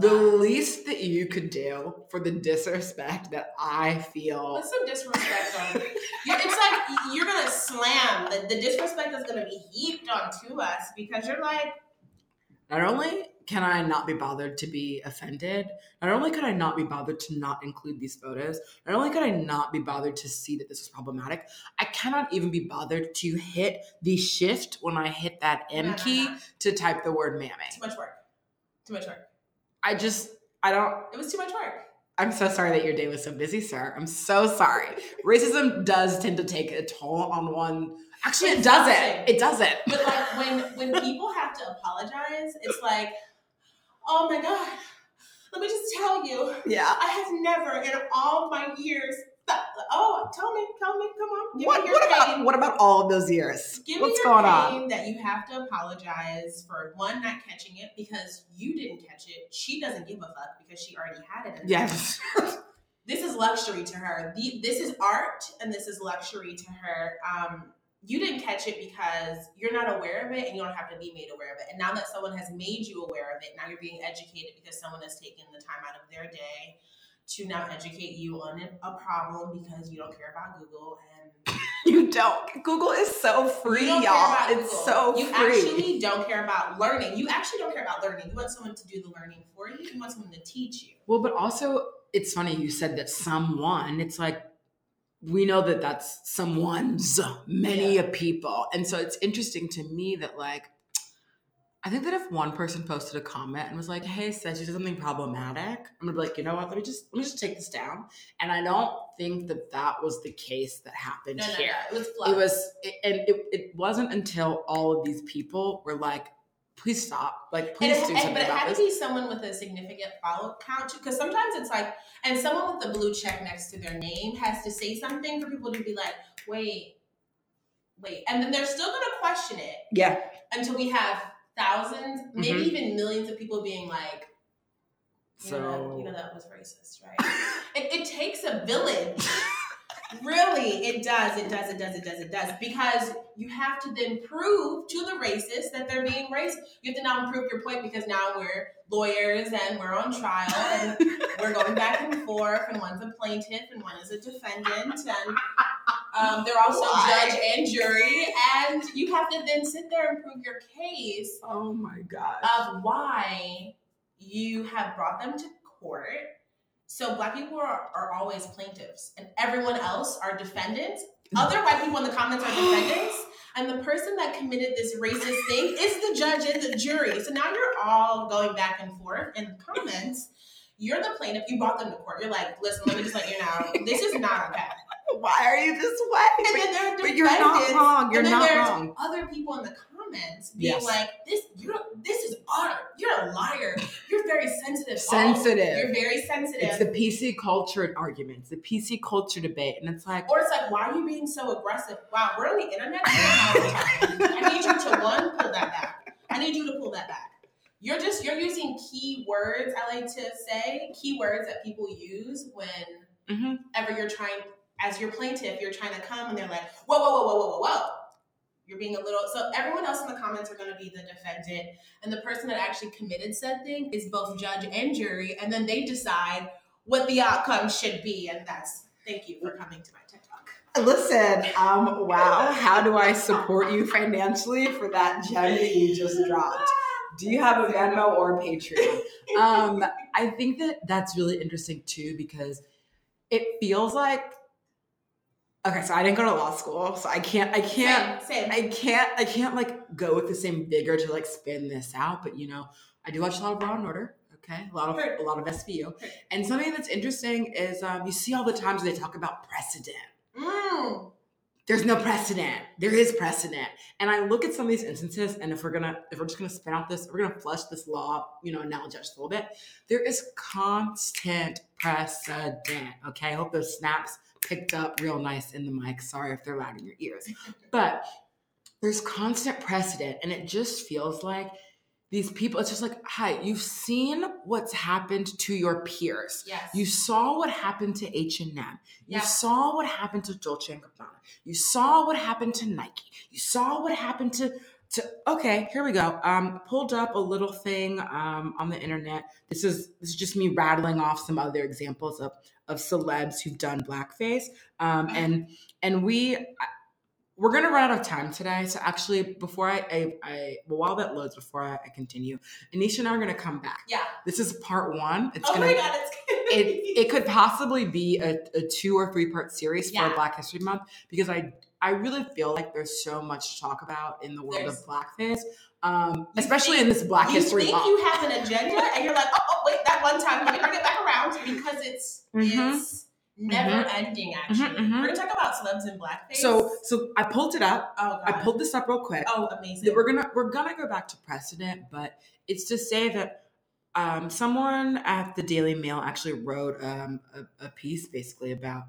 the least that you could do for the disrespect that I feel. What's some disrespect on you? It's like you're gonna slam the disrespect that's gonna be heaped onto us because you're like. Not only can I not be bothered to be offended, not only could I not be bothered to not include these photos, not only could I not be bothered to see that this was problematic, I cannot even be bothered to hit the shift when I hit that M key to type the word mammy. Too much work. It was too much work. I'm so sorry that your day was so busy, sir. I'm so sorry. Racism does tend to take a toll on one. Actually, it doesn't. But like when people have to apologize, it's like, oh my God, let me just tell you. Yeah. I have never in all my years. Tell me, come on. What about all of those years? What's going on? That you have to apologize for one not catching it because you didn't catch it. She doesn't give a fuck because she already had it. Yes. This is luxury to her. This is art and this is luxury to her. you didn't catch it because you're not aware of it, and you don't have to be made aware of it. And now that someone has made you aware of it, now you're being educated because someone has taken the time out of their day to now educate you on a problem because you don't care about Google. And you don't. Google is so free, y'all. It's so free. You actually don't care about learning. You actually don't care about learning. You want someone to do the learning for you. You want someone to teach you. Well, but also, it's funny you said that someone. It's like, we know that that's someone's, many a people. And so it's interesting to me that, like, I think that if one person posted a comment and was like, hey, says you did something problematic, I'm gonna be like, you know what, let me just take this down. And I don't think that that was the case that happened here. No, it wasn't until all of these people were like, please stop. Like, please do something about this. But it had to be someone with a significant follow count, because sometimes it's like, and someone with the blue check next to their name has to say something for people to be like, wait. And then they're still going to question it. Yeah. Until we have thousands, maybe even millions of people being like, you know that was racist, right? it takes a village. Really, it does. Because you have to then prove to the racists that they're being racist. You have to now prove your point, because now we're lawyers and we're on trial and we're going back and forth, and one's a plaintiff and one is a defendant, and they're also judge and jury, and you have to then sit there and prove your case. Oh my God! Of why you have brought them to court. So Black people are always plaintiffs, and everyone else are defendants. Other white people in the comments are defendants, and the person that committed this racist thing is the judge and the jury. So now you're all going back and forth in the comments. You're the plaintiff. You brought them to court. You're like, listen, let me just let you know, this is not okay. Why are you this way? And then there are defendants. But you're not wrong. You're not wrong. Other people in the comments being like, this is art. You're a liar. You're very sensitive. You're very sensitive. It's the PC culture arguments, the PC culture debate, and it's like, or it's like, why are you being so aggressive? Wow, we're on the internet. I need you to pull that back. I need you to pull that back. You're using key words. I like to say key words that people use when ever you're trying. As your plaintiff, you're trying to come, and they're like, whoa. You're being a little... So everyone else in the comments are going to be the defendant, and the person that actually committed said thing is both judge and jury, and then they decide what the outcome should be, and that's... Thank you for coming to my TED Talk. Listen, wow, how do I support you financially for that gem that you just dropped? Do you have a Venmo or a Patreon? I think that that's really interesting, too, because it feels like... Okay, so I didn't go to law school, so I can't. I can't like go with the same vigor to like spin this out. But you know, I do watch a lot of Law and Order. Okay, a lot of SVU. And something that's interesting is you see all the times they talk about precedent. There's no precedent. There is precedent. And I look at some of these instances, and if we're just gonna spin out this, we're gonna flush this law, analogy just a little bit. There is constant precedent. Okay, I hope those snaps picked up real nice in the mic. Sorry if they're loud in your ears. But there's constant precedent, and it just feels like these people, it's just like, hi, you've seen what's happened to your peers. Yes. You saw what happened to H&M. You saw what happened to Dolce & Gabbana. You saw what happened to Nike. You saw what happened to okay, here we go. Pulled up a little thing on the internet. This is just me rattling off some other examples of celebs who've done blackface. And we're gonna run out of time today. So actually, before while that loads, before I continue, Anisha and I are gonna come back. Yeah. This is part one. It's my God, it could possibly be a 2 or 3 part series for Black History Month, because I really feel like there's so much to talk about in the world of blackface, especially in this Black History Month. You think you have an agenda, and you're like, oh wait, that one time, let me bring it back around, because it's never ending, actually. We're going to talk about celebs in blackface. So I pulled it up. Oh, God. I pulled this up real quick. Oh, amazing. We're gonna go back to precedent, but it's to say that someone at the Daily Mail actually wrote a piece basically about...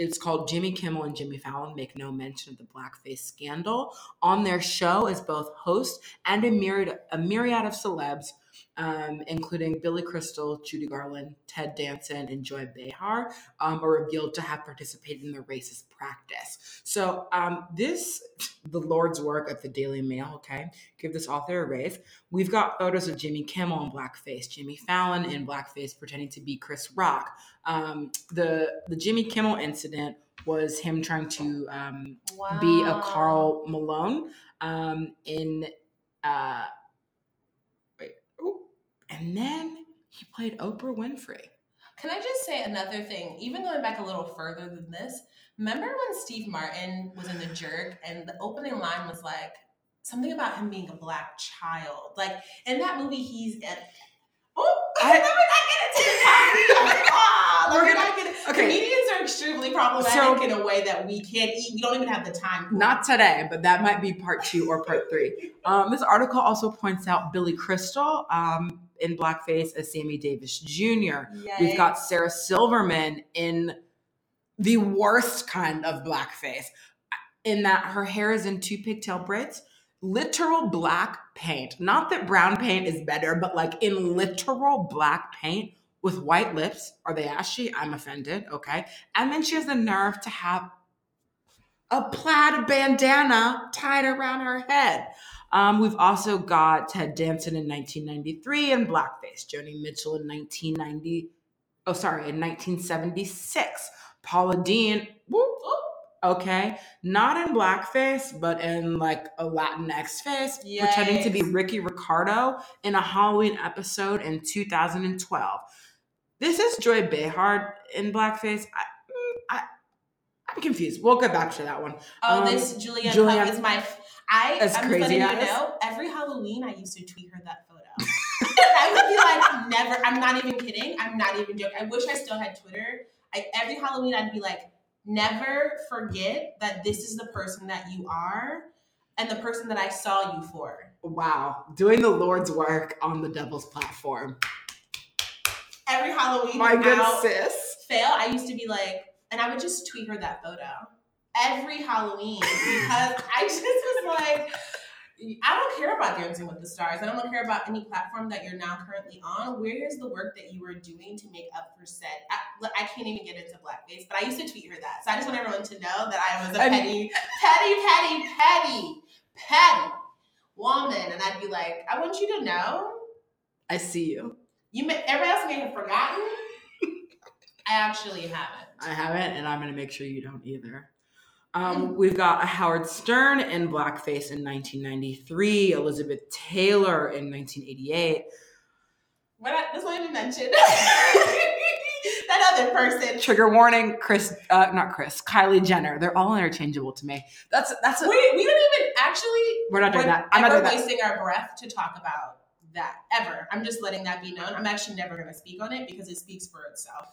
it's called Jimmy Kimmel and Jimmy Fallon Make No Mention of the Blackface Scandal on their show as both host and a myriad of celebs including Billy Crystal, Judy Garland, Ted Danson, and Joy Behar, are revealed to have participated in the racist practice. So this, the Lord's work of the Daily Mail, okay, give this author a raise. We've got photos of Jimmy Kimmel in blackface, Jimmy Fallon in blackface pretending to be Chris Rock. The Jimmy Kimmel incident was him trying to be a Karl Malone and then he played Oprah Winfrey. Can I just say another thing? Even going back a little further than this, remember when Steve Martin was in The Jerk and the opening line was like something about him being a black child? Like in that movie, he's at, Okay. Comedians are extremely problematic in a way that we can't eat. We don't even have the time for. Not today, but that might be part 2 or part 3. This article also points out Billy Crystal in blackface as Sammy Davis Jr. Yay. We've got Sarah Silverman in the worst kind of blackface in that her hair is in two pigtail braids. Literal black paint. Not that brown paint is better, but like in literal black paint with white lips. Are they ashy? I'm offended. Okay. And then she has the nerve to have a plaid bandana tied around her head. We've also got Ted Danson in 1993 in blackface. Joni Mitchell in 1976. Paula Dean. Whoop, whoop. Okay, not in blackface, but in like a Latinx face, yes, pretending to be Ricky Ricardo in a Halloween episode in 2012. This is Joy Behar in blackface. I'm confused. We'll get back to that one. Oh, this Julianne Hough is my. I'm letting you know, every Halloween I used to tweet her that photo. I would be like, never. I'm not even kidding. I'm not even joking. I wish I still had Twitter. Every Halloween I'd be like, never forget that this is the person that you are and the person that I saw you for. Wow. Doing the Lord's work on the devil's platform. Every Halloween. My good sis. Fail. I used to be like, and I would just tweet her that photo every Halloween because I just was like, I don't care about Dancing with the Stars. I don't care about any platform that you're now currently on. Where is the work that you were doing to make up for said? I can't even get into blackface, but I used to tweet her that. So I just want everyone to know that I was a petty woman. And I'd be like, I want you to know. I see you. Everybody else may have forgotten. I actually haven't. I haven't, and I'm going to make sure you don't either. We've got a Howard Stern in blackface in 1993, Elizabeth Taylor in 1988. This one I didn't mention. That other person. Trigger warning, Kylie Jenner. They're all interchangeable to me. That's. We don't even actually. We're not doing that. I'm not doing that. We're wasting our breath to talk about that ever. I'm just letting that be known. I'm actually never going to speak on it because it speaks for itself.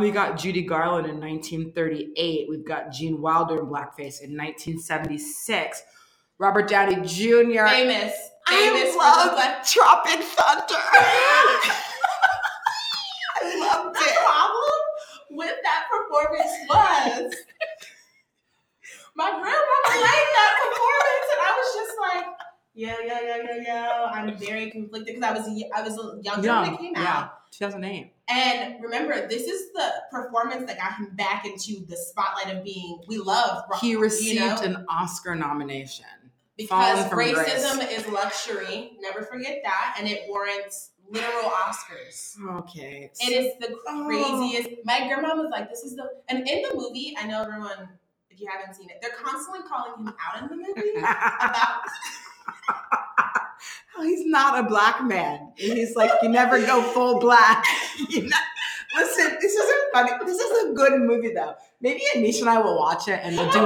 We got Judy Garland in 1938. We've got Gene Wilder in blackface in 1976. Robert Downey Jr. Famous for love Tropic Thunder. I loved it. The problem with that performance was my grandma liked that performance, and I was just like, yo. I'm very conflicted because I was younger when it came out. 2008. And remember, this is the performance that got him back into the spotlight of being, we love rock. He received an Oscar nomination. Because racism is luxury. Never forget that. And it warrants literal Oscars. Okay. It is the craziest. My grandma was like, this is the, and in the movie, I know everyone, if you haven't seen it, they're constantly calling him out in the movie about he's not a black man. He's like, you never go full black. Listen, this isn't funny. This is a good movie, though. Maybe Anish and I will watch it and we'll do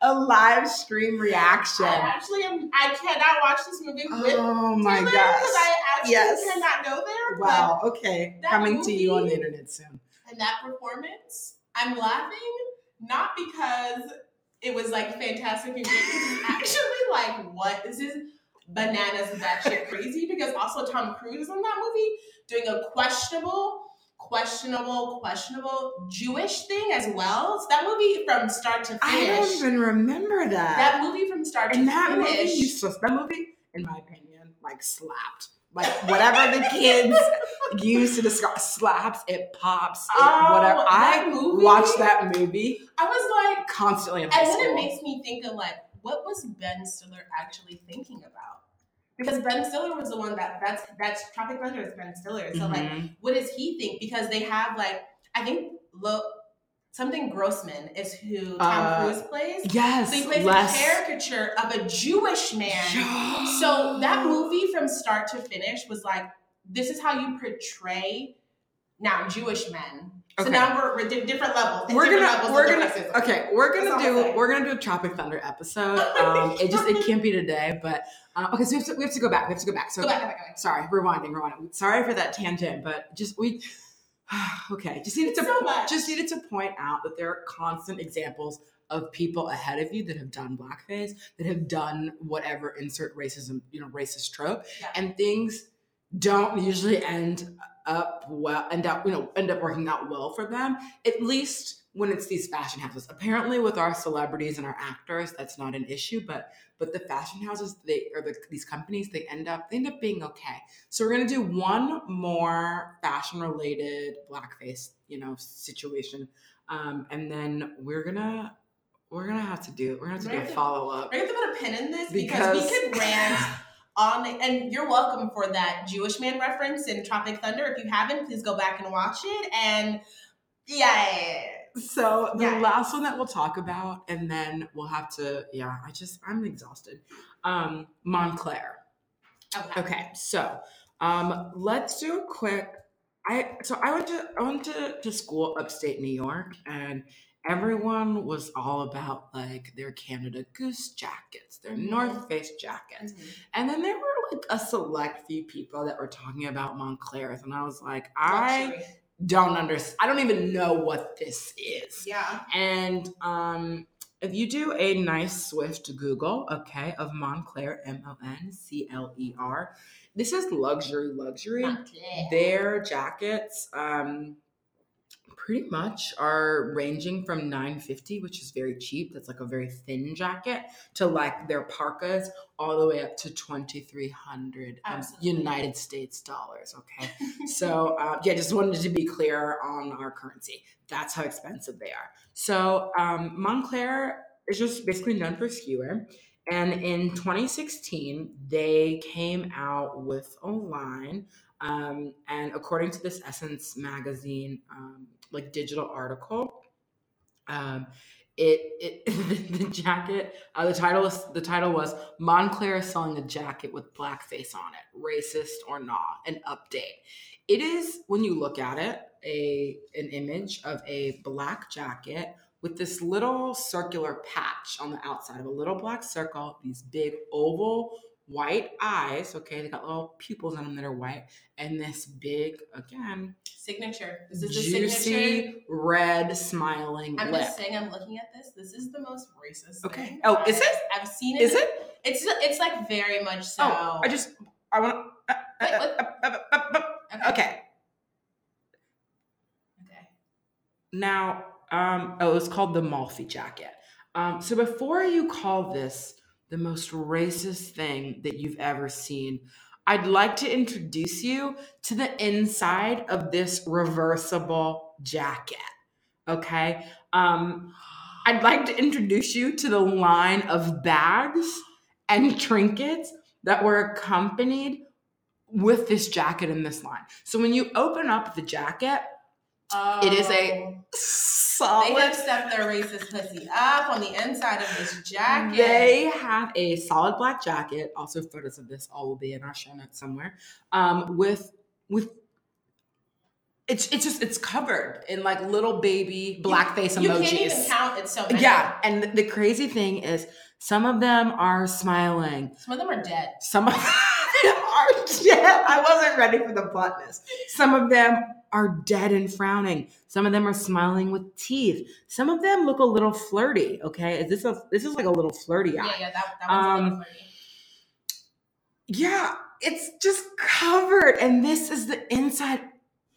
a live stream reaction. I cannot watch this movie with my gosh. Because I actually cannot go there. Wow, okay. Coming to you on the internet soon. And that performance, I'm laughing, not because it was like fantastic and great. Actually, like, what is this? Bananas is that shit crazy? Because also Tom Cruise in that movie doing a questionable Jewish thing as well. So that movie from start to finish. I don't even remember that. That movie from start to finish. That movie, in my opinion, like slapped. Like whatever the kids use to describe, slaps, it pops, it whatever. I watched that movie. I was like constantly. And then it makes me think of like, what was Ben Stiller actually thinking about? Because Ben Stiller was the one that's Tropic Thunder is Ben Stiller. So like, what does he think? Because they have like, I think something Grossman is who Tom Cruise plays. Yes. So he plays a caricature of a Jewish man. Yes. So that movie from start to finish was like, this is how you portray now Jewish men. Okay. So now we're different levels. We're gonna do a Tropic Thunder episode. It can't be today, but okay. So we have to go back. We have to go back. So go back. Sorry, rewinding. Sorry for that tangent, but just needed to point out that there are constant examples of people ahead of you that have done blackface, that have done whatever insert racism, racist trope, and things don't usually end up working out well for them, at least when it's these fashion houses. Apparently with our celebrities and our actors, that's not an issue, but the fashion houses, these companies, they end up being okay. So we're going to do one more fashion related blackface, situation. And then we're going to have to do a follow up. We're going to put a pin in this because we could rant and you're welcome for that Jewish man reference in Tropic Thunder. If you haven't, please go back and watch it. And so the last one that we'll talk about, and then we'll have to. Yeah, I'm exhausted. Moncler. Okay. So let's do a quick. I went to school upstate New York, and everyone was all about like their Canada Goose jackets, their North Face jackets. Mm-hmm. And then there were like a select few people that were talking about Monclers. And I was like, I don't even know what this is. Yeah. And if you do a nice swift Google, of Moncler, Moncler, this is luxury. Moncler. Their jackets, pretty much are ranging from $9.50, which is very cheap. That's like a very thin jacket, to like their parkas, all the way up to $2,300 United States dollars. Okay, so just wanted to be clear on our currency. That's how expensive they are. So Moncler is just basically known for skewer. And in 2016, they came out with a line. And according to this Essence magazine, digital article, the jacket, the title was Moncler is selling a jacket with blackface on it, racist or not, an update. It is, when you look at it, an image of a black jacket with this little circular patch on the outside of a little black circle, these big oval white eyes, okay? They got little pupils on them that are white, and this big, again, signature. This is juicy, the signature red smiling lip. I'm just saying, I'm looking at this. This is the most racist. Okay. Thing. Oh, is it? I've seen it. Is it? It's like very much so. Oh, I want. Okay. Okay. Now, it was called the Malfi jacket. So before you call this the most racist thing that you've ever seen, I'd like to introduce you to the inside of this reversible jacket, okay? I'd like to introduce you to the line of bags and trinkets that were accompanied with this jacket in this line. So when you open up the jacket, it is a solid. They have stepped their racist pussy up on the inside of this jacket. They have a solid black jacket. Also, photos of this all will be in our show notes somewhere. With it's covered in like little baby blackface emojis. You can't even count. It's so many. Yeah, and the crazy thing is, some of them are smiling. Some of them are dead. Some of them are dead. I wasn't ready for the bluntness. Some of them are dead and frowning. Some of them are smiling with teeth. Some of them look a little flirty, okay? This is like a little flirty eye. Yeah, that one's a little flirty. Yeah, it's just covered. And this is the inside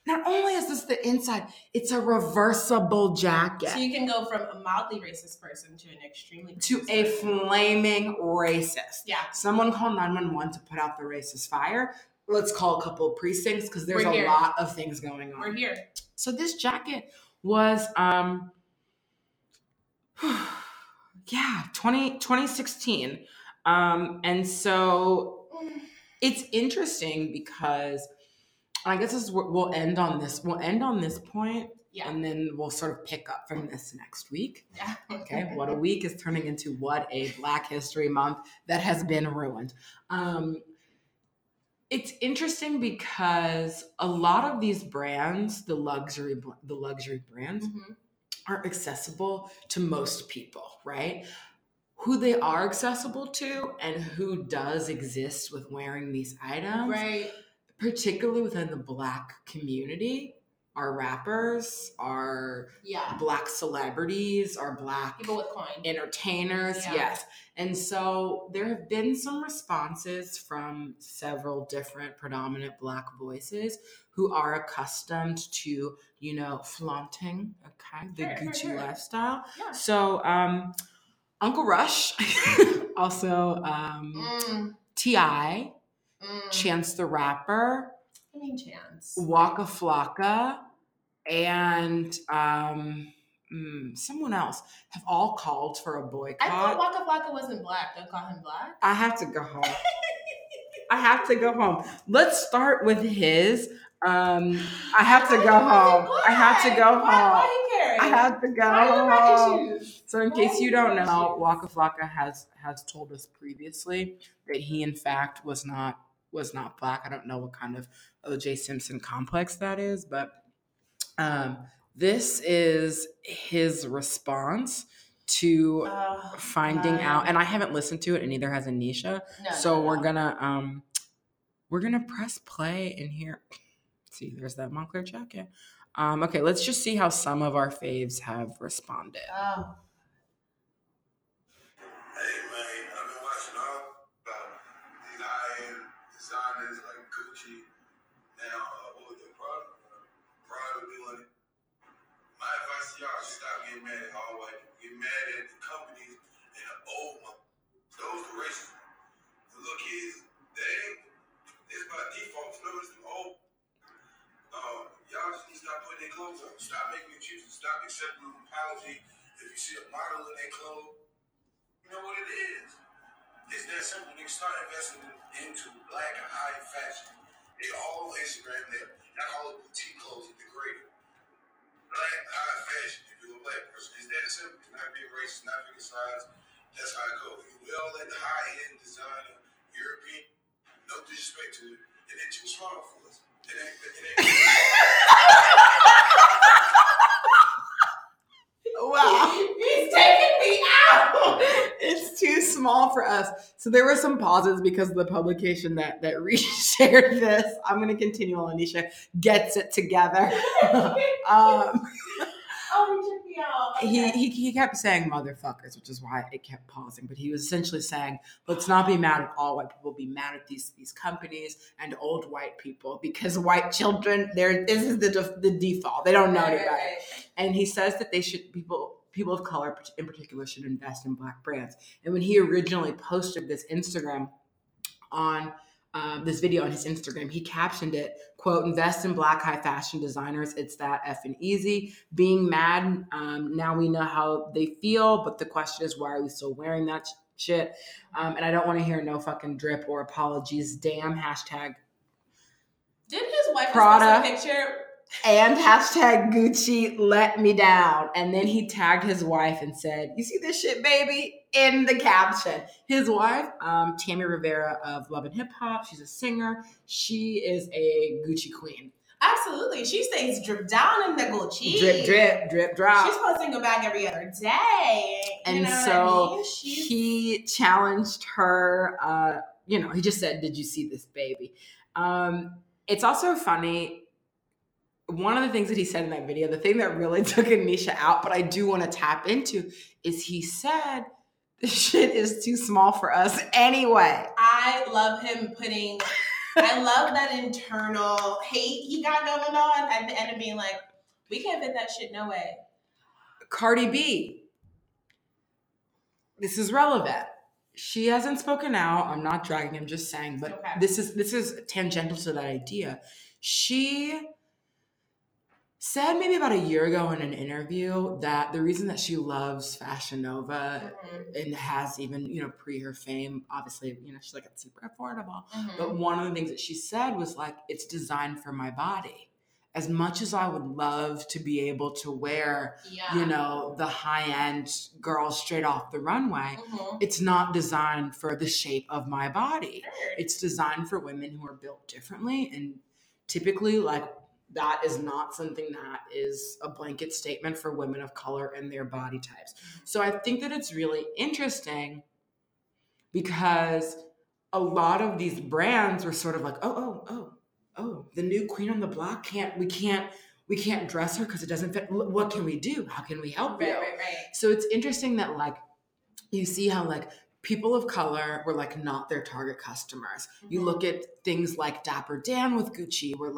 Not only is this the inside, it's a reversible jacket. So you can go from a mildly racist person to an extremely racist person. To a flaming racist. Yeah. Someone called 911 to put out the racist fire. Let's call a couple of precincts because there's a lot of things going on. We're here. So this jacket was, yeah, 2016. And so it's interesting because... I guess this is where we'll end on this. We'll end on this point, yeah, and then we'll sort of pick up from this next week. Yeah. Okay. What a week is turning into what a Black History Month that has been ruined. It's interesting because a lot of these brands, the luxury brands, mm-hmm, are accessible to most people, right? Who they are accessible to and who does exist with wearing these items, right? Particularly within the Black community, our rappers, our Black celebrities, our Black people with coin, entertainers, yes. And so there have been some responses from several different predominant Black voices who are accustomed to, you know, flaunting, okay, the Gucci lifestyle. Yeah. So Uncle Rush, also T.I., Chance the Rapper, Waka Flocka, and someone else have all called for a boycott. I thought Waka Flocka wasn't Black. Don't call him Black. I have to go home. Let's start with his. I have to go home. So in case you don't know, Waka Flocka has told us previously that he in fact was not Black. I don't know what kind of O.J. Simpson complex that is, but this is his response to finding out. And I haven't listened to it, and neither has Anisha. We're gonna press play and hear. See, there's that Moncler jacket. Okay, let's just see how some of our faves have responded. Oh. Hey, man, I've been watching all about these high-end designers like Gucci. Now, what was their product? Prada doing it. My advice to y'all is stop getting mad at all white people. Get mad at the companies and the old ones. Those are racist. The look is, it's by default, notice them old. Y'all just need to stop putting their clothes on. Stop making excuses. Stop accepting an apology if you see a model in their clothes. You know what it is? It's that simple. They start investing into Black and high fashion. They all Instagram that. Not all boutique clothes are degraded. Black high fashion. If you're a Black person, it's that simple. Not being racist, not being size. That's how it goes. We all let the high-end designer, European, no disrespect to it, and they're too strong for us. Wow. He's taking me out. It's too small for us. So there were some pauses because of the publication that reshared this. I'm going to continue while Anisha gets it together. Oh, he took me out. Okay. He kept saying motherfuckers, which is why it kept pausing. But he was essentially saying, let's not be mad at all white people. Be mad at these companies and old white people because white children, this is the default. They don't know about it. And he says that they should people of color in particular should invest in Black brands. And when he originally posted this Instagram on. This video on his Instagram, he captioned it, quote, invest in Black high fashion designers. It's that effing easy. Being mad, now we know how they feel, but the question is, why are we still wearing that shit? And I don't want to hear no fucking drip or apologies. Damn, # Didn't his wife Prada post a picture? And # Gucci let me down. And then he tagged his wife and said, you see this shit, baby? In the caption. His wife, Tammy Rivera of Love and Hip Hop, she's a singer. She is a Gucci queen. Absolutely. She stays drip down in the Gucci. Drip, drip, drip, drop. She's posting a bag every other day. And you know so what I mean? He challenged her. He just said, did you see this, baby? It's also funny. One of the things that he said in that video, the thing that really took Anisha out, but I do want to tap into, is he said, this shit is too small for us anyway. I love him putting I love that internal hate he got going on at the end of being like, we can't fit that shit, no way. Cardi B. This is relevant. She hasn't spoken out. I'm not dragging, I'm just saying, but okay. This is tangential to that idea. She said maybe about a year ago in an interview that the reason that she loves Fashion Nova and has even, pre her fame, obviously, she's like, it's super affordable. But one of the things that she said was like, it's designed for my body. As much as I would love to be able to wear, the high-end girl straight off the runway, it's not designed for the shape of my body. It's designed for women who are built differently. And typically, that is not something that is a blanket statement for women of color and their body types. So I think that it's really interesting because a lot of these brands were sort of like, oh, the new queen on the block we can't dress her because it doesn't fit. What can we do? How can we help you? Right. So it's interesting that you see how people of color were not their target customers. You look at things like Dapper Dan with Gucci, where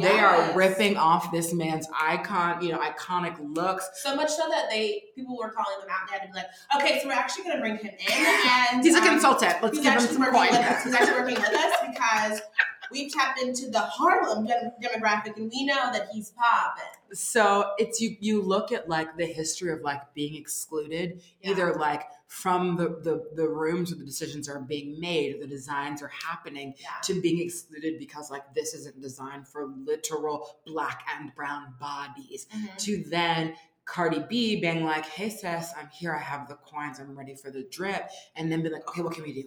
they are ripping off this man's iconic looks. So much so that people were calling them out and be like, okay, so we're actually going to bring him in. And he's a consultant. Let's give him some coin. He's actually working with us because we've tapped into the Harlem demographic, and we know that he's popping. So it's you look at the history of being excluded, either from the rooms where the decisions are being made, or the designs are happening, to being excluded because this isn't designed for literal black and brown bodies. To then Cardi B being like, hey sis, I'm here, I have the coins, I'm ready for the drip, and then be like, okay, what can we do?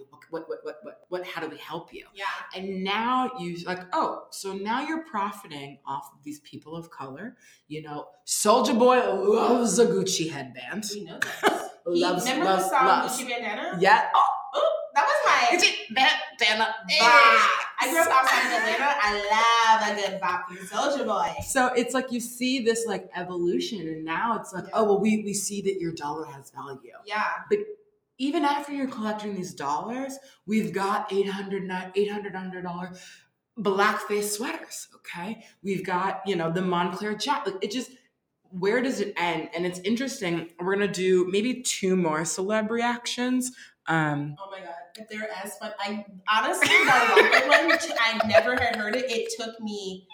What how do we help you? Yeah. And now now you're profiting off of these people of color. Soulja Boy loves a Gucci headband. We know that. Remember the song Gucci Bandana? Yeah. Oh, that was my Gucci Bandana. I grew up outside of Atlanta. I love a good bop from Soulja Boy. So it's you see this evolution, and now it's we see that your dollar has value. Yeah. But even after you're collecting these dollars, we've got $800 blackface sweaters. Okay. We've got the Moncler jacket. It just, where does it end? And it's interesting. We're gonna do maybe two more celeb reactions. Oh my god, if they're as fun. I honestly the one I never had heard it. It took me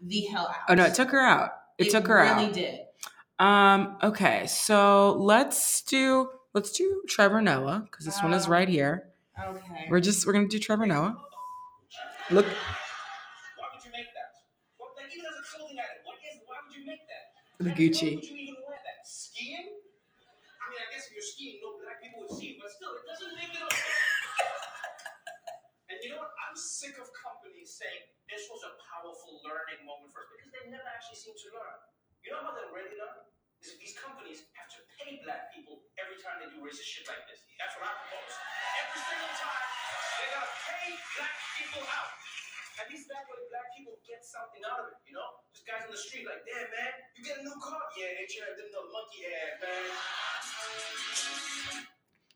the hell out. Oh no, it took her out. It took her out. Really did. Okay, so let's do Trevor Noah, because this one is right here. Okay. We're gonna do Trevor Noah. Look. Why would you make that? Even as a clothing item, why would you make that? The Gucci. Why would you even wear that? Skiing? I guess if you're skiing, no black people would see, but still, it doesn't make it okay. And you know what? I'm sick of companies saying this was a powerful learning moment for us, because they never actually seem to learn. You know how they really learn? Is if these companies have to pay black people every time they do racist shit like this. That's what I propose. Every single time, they gotta pay black people out. At least that way, black people get something out of it, Just guys on the street like, damn, man, you get a new car? Yeah, H&M didn't know monkey ass, man.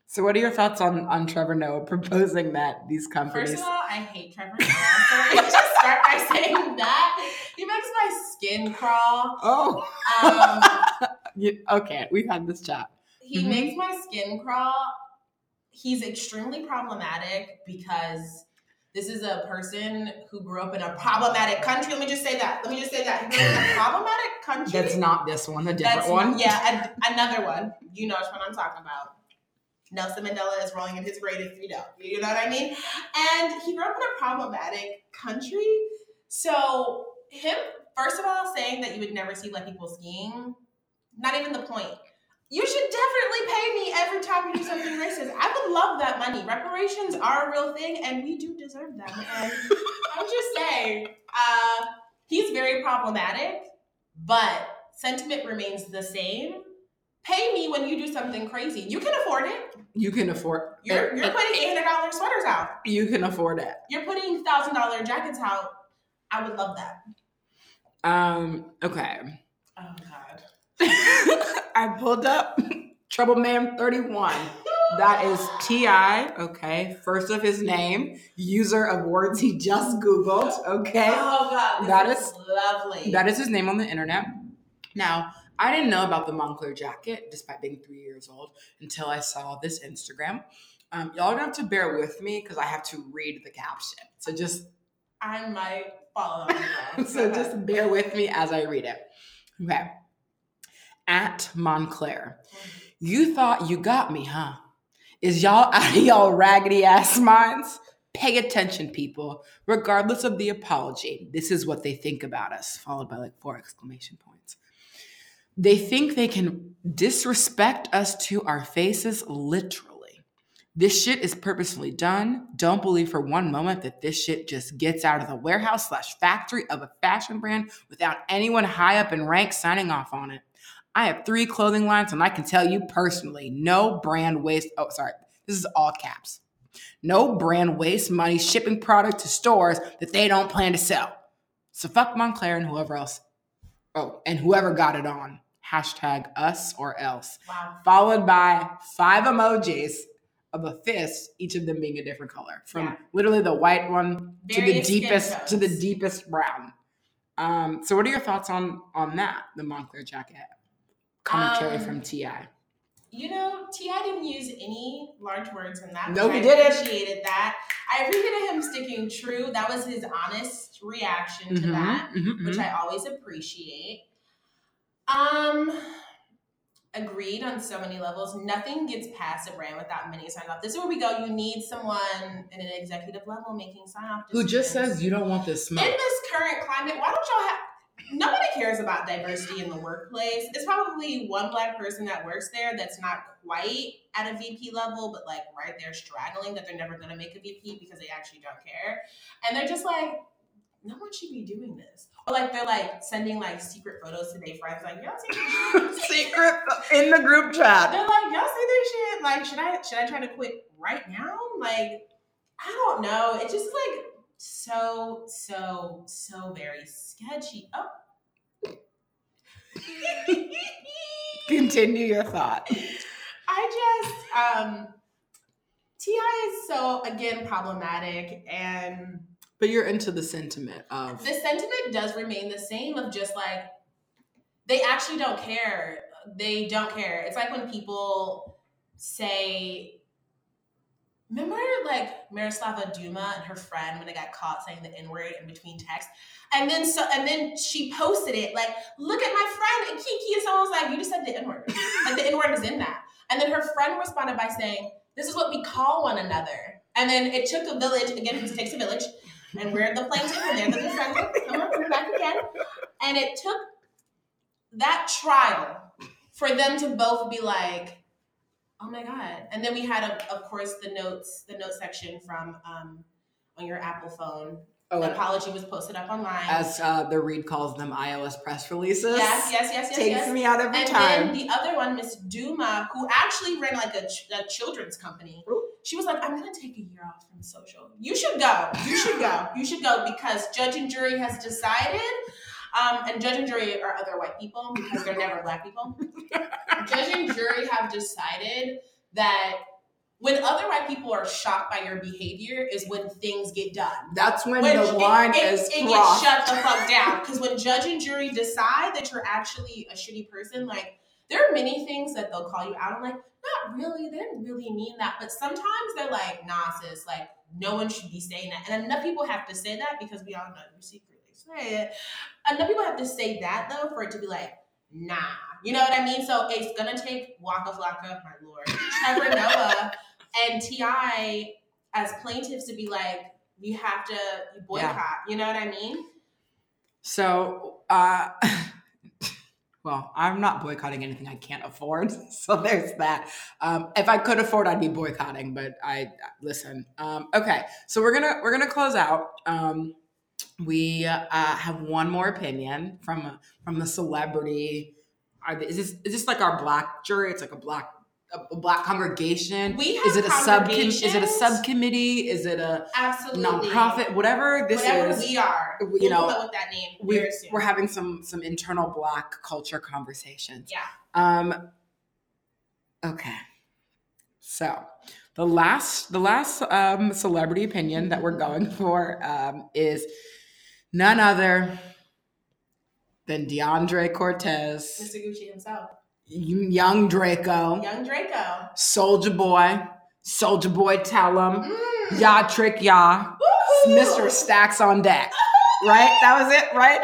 So what are your thoughts on Trevor Noah proposing that these companies... First of all, I hate Trevor Noah. So let me just start by saying that. He makes my skin crawl. Oh. Okay, we've had this chat. He makes my skin crawl. He's extremely problematic because... This is a person who grew up in a problematic country. Let me just say that. He grew up in a problematic country. That's not this one, a different one. Yeah, another one. You know which one I'm talking about. Nelson Mandela is rolling in his grave if you don't. You know what I mean? And he grew up in a problematic country. So him, first of all, saying that you would never see black people skiing, not even the point. You should definitely pay me every time you do something racist. I would love that money. Reparations are a real thing, and we do deserve them. And I'm just saying, he's very problematic, but sentiment remains the same. Pay me when you do something crazy. You can afford it. You can afford it. You're putting $800 sweaters out. You can afford it. You're putting $1,000 jackets out. I would love that. Okay. Oh, God. I pulled up Trouble Man 31. That is T.I., okay, first of his name, user of words he just Googled, okay? Oh, God, that is lovely. That is his name on the internet. Now, I didn't know about the Moncler jacket, despite being 3 years old, until I saw this Instagram. Y'all are going to have to bear with me because I have to read the caption. So just... I might follow you. So just bear with me as I read it. Okay. At Moncler. You thought you got me, huh? Is y'all out of y'all raggedy ass minds? Pay attention, people. Regardless of the apology, this is what they think about us, followed by like 4 exclamation points. They think they can disrespect us to our faces, literally. This shit is purposefully done. Don't believe for one moment that this shit just gets out of the warehouse/factory of a fashion brand without anyone high up in rank signing off on it. I have 3 clothing lines, and I can tell you personally, no brand wastes. Oh, sorry. This is all caps. No brand wastes money shipping product to stores that they don't plan to sell. So fuck Moncler and whoever else. Oh, and whoever got it on. Hashtag us or else. Wow. Followed by 5 emojis of a fist, each of them being a different color. From literally the white one to the deepest brown. So what are your thoughts on that, the Moncler jacket? Commentary from T.I. You know, T.I. didn't use any large words in that. No, he didn't. I appreciated that. I appreciated him sticking true. That was his honest reaction to that, which I always appreciate. Agreed on so many levels. Nothing gets past a brand without many sign off. This is where we go. You need someone at an executive level making sign off decisions. Who just says you don't want this smoke. In this current climate, why don't y'all have... Nobody cares about diversity in the workplace. It's probably one black person that works there that's not quite at a VP level, but like right there straggling that they're never going to make a VP because they actually don't care. And they're just like, no one should be doing this. Or like they're like sending like secret photos to their friends. Like, y'all see this shit? Secret in the group chat. They're like, y'all see this shit? Like, should I try to quit right now? Like, I don't know. It's just like so very sketchy. Oh. Continue your thought. I just T.I. is so again problematic, and but you're into the sentiment of the sentiment does remain the same of just like they actually don't care. They don't care. It's like when people say. Remember, like, Miroslava Duma and her friend when they got caught saying the N-word in between texts? And then she posted it, like, look at my friend, and Kiki, and someone was like, you just said the N-word. Like, the N-word is in that. And then her friend responded by saying, this is what we call one another. And then it took a village, again, it takes a village, and we're the flames in there, the friends, come on, we're back again. And it took that trial for them to both be like, oh my God. And then we had, of course, the notes section from on your Apple phone. Oh, the apology was posted up online. As the Reed calls them iOS press releases. Yes. Takes me out every time. And then the other one, Miss Duma, who actually ran like a children's company. Ooh. She was like, I'm going to take a year off from social. You should go. You should go because judge and jury has decided. And judge and jury are other white people because they're never black people. Judge and jury have decided that when other white people are shocked by your behavior is when things get done. That's when the line is crossed. It gets shut the fuck down. Because when judge and jury decide that you're actually a shitty person, like there are many things that they'll call you out. I'm like, not really. They didn't really mean that. But sometimes they're like, nah, sis, like no one should be saying that. And enough people have to say that because we all know you secretly say it. Enough people have to say that though for it to be like, nah. You know what I mean? So it's going to take Waka Flocka, my lord, Trevor Noah, and T.I. as plaintiffs to be like, we have to boycott. Yeah. You know what I mean? So, well, I'm not boycotting anything I can't afford. So there's that. If I could afford, I'd be boycotting. But listen. Okay. So we're gonna close out. We have one more opinion from the celebrity. Is this like our black jury? It's like a black congregation. We have is it a subcommittee? Is it a nonprofit? Whatever is, we are. You know, with that name, we're having some internal black culture conversations. Yeah. Okay. So the last celebrity opinion that we're going for is none other than DeAndre Cortez. Mr. Gucci himself. Young Draco. Young Draco. Soulja Boy. Soulja Boy tell him. Mm. Ya trick ya. Woo-hoo. Mr. Stacks on deck. Right? That was it, right?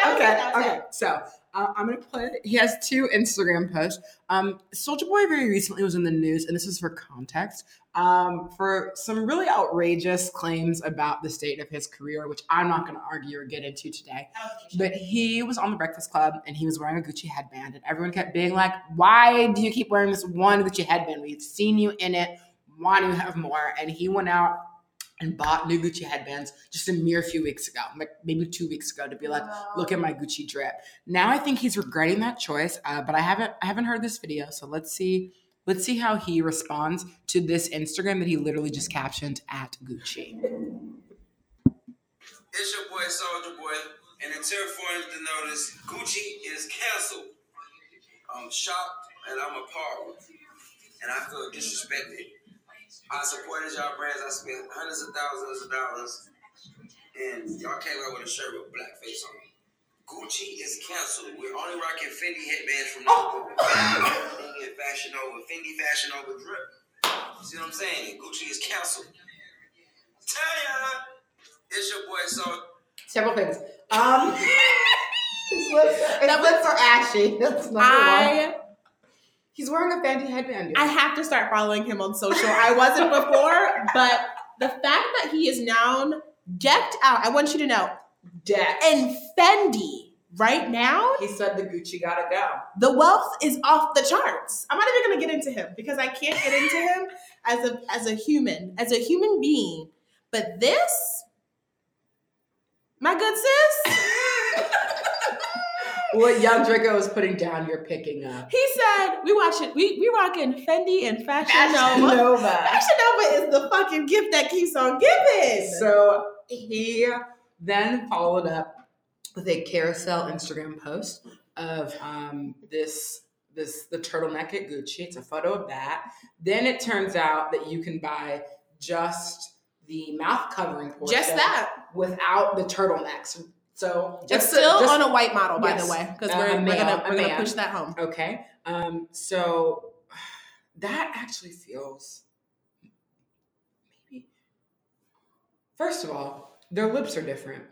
Okay. So I'm going to play it. He has two Instagram posts. Soulja Boy very recently was in the news, and this is for context, for some really outrageous claims about the state of his career, which I'm not going to argue or get into today. But he was on The Breakfast Club, and he was wearing a Gucci headband, and everyone kept being like, why do you keep wearing this one Gucci headband? We've seen you in it. Why do you have more? And he went out and bought new Gucci headbands just a mere few weeks ago, like maybe 2 weeks ago, to be like, look at my Gucci drip. Now I think he's regretting that choice, but I haven't heard this video, so let's see how he responds to this Instagram that he literally just captioned at Gucci. It's your boy Soulja Boy, and it's here for him to notice Gucci is canceled. I'm shocked and I'm appalled, and I feel disrespected. I supported y'all brands. I spent hundreds of thousands of dollars, and y'all came out with a shirt with blackface on it. Gucci is canceled. We're only rocking Fendi headbands from now on. Fendi and Fashion Nova. Fendi Fashion Nova drip. You see what I'm saying? Gucci is canceled. Tell ya, it's your boy. So several things. His lips are ashy. That's number one. He's wearing a Fendi headband. I have to start following him on social. I wasn't before, but the fact that he is now decked out, I want you to know, decked. And Fendi right now. He said the Gucci gotta go. The wealth is off the charts. I'm not even gonna get into him because I can't get into him as a human being. But this, my good sis. What Young Draco was putting down, you're picking up. He said, we rocking Fendi and Fashion Nova. Fashion Nova is the fucking gift that keeps on giving. So he then followed up with a carousel Instagram post of the turtleneck at Gucci. It's a photo of that. Then it turns out that you can buy just the mouth covering portion. Just that. Without the turtlenecks. So it's still on a white model, by the way, because we're gonna push that home. Okay. So that actually feels maybe. First of all, their lips are different.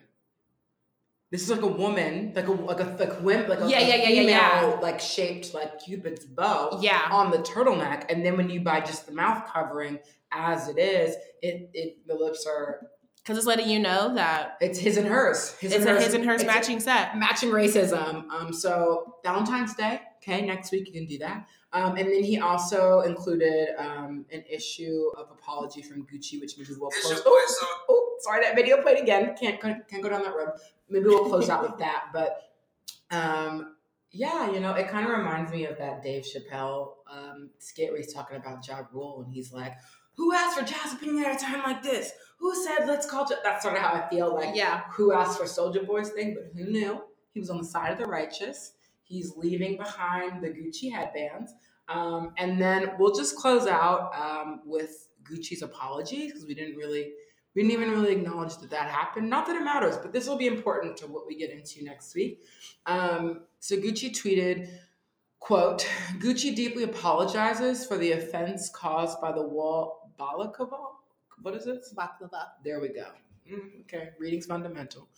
This is like a woman, like a female. Like shaped like Cupid's bow. Yeah. On the turtleneck, and then when you buy just the mouth covering as it is, the lips are. Because it's letting you know that it's his and hers. It's a his and hers matching set. Matching racism. So Valentine's Day, okay, next week you can do that. And then he also included an issue of apology from Gucci, which maybe we'll close. Oh, sorry, that video played again. Can't go down that road. Maybe we'll close out with that. But yeah, you know, it kind of reminds me of that Dave Chappelle skit where he's talking about Ja Rule, and he's like, who asked for Jazz opinion at a time like this? Who said, let's call Jazz? That's sort of how I feel. Like, yeah, who asked for Soulja Boy's thing? But who knew? He was on the side of the righteous. He's leaving behind the Gucci headbands. And then we'll just close out with Gucci's apology, because we didn't even really acknowledge that happened. Not that it matters, but this will be important to what we get into next week. So Gucci tweeted, quote, Gucci deeply apologizes for the offense caused by the wall. Balakava? What is it? Baklava. There we go. Okay, reading's fundamental.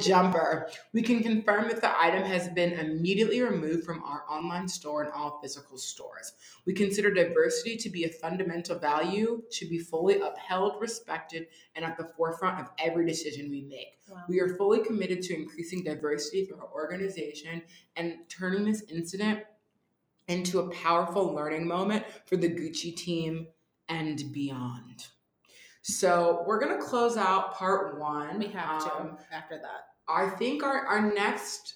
Jumper. We can confirm that the item has been immediately removed from our online store and all physical stores. We consider diversity to be a fundamental value, should be fully upheld, respected, and at the forefront of every decision we make. Wow. We are fully committed to increasing diversity through our organization and turning this incident into a powerful learning moment for the Gucci team and beyond. So we're going to close out part one. We have to after that. I think our next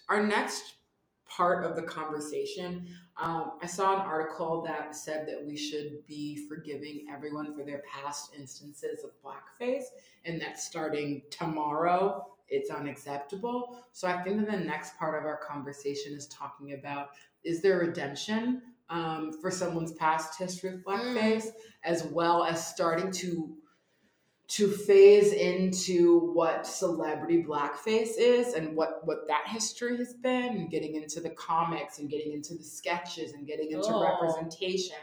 part of the conversation, I saw an article that said that we should be forgiving everyone for their past instances of blackface, and that starting tomorrow it's unacceptable. So I think that the next part of our conversation is talking about, is there redemption for someone's past history with blackface, as well as starting to phase into what celebrity blackface is and what that history has been, and getting into the comics and getting into the sketches and getting into representation.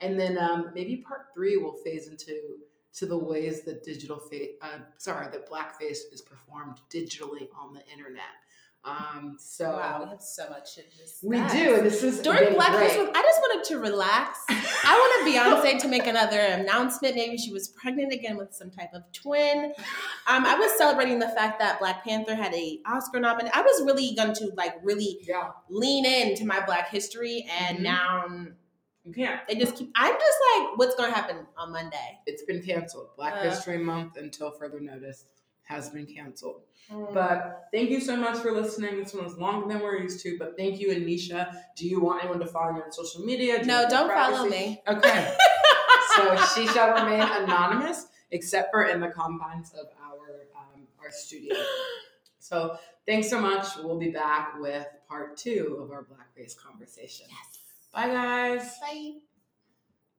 And then maybe part three will phase into the ways that that blackface is performed digitally on the internet. So wow, we have so much in this. We do. This is during Blackface Week. I just wanted to relax. I wanted Beyonce to make another announcement. Maybe she was pregnant again with some type of twin. I was celebrating the fact that Black Panther had an Oscar nomination. I was really going to lean into my Black history, and now you can't. I'm just like, what's going to happen on Monday? It's been canceled. Black History Month until further notice has been canceled. But thank you so much for listening. This one was longer than we're used to, but thank you. And Nisha, do you want anyone to follow you on social media? No, don't follow me. Okay. So she shall remain anonymous, except for in the confines of our studio. So thanks so much. We'll be back with part 2 of our blackface conversation. Yes. Bye, guys. Bye.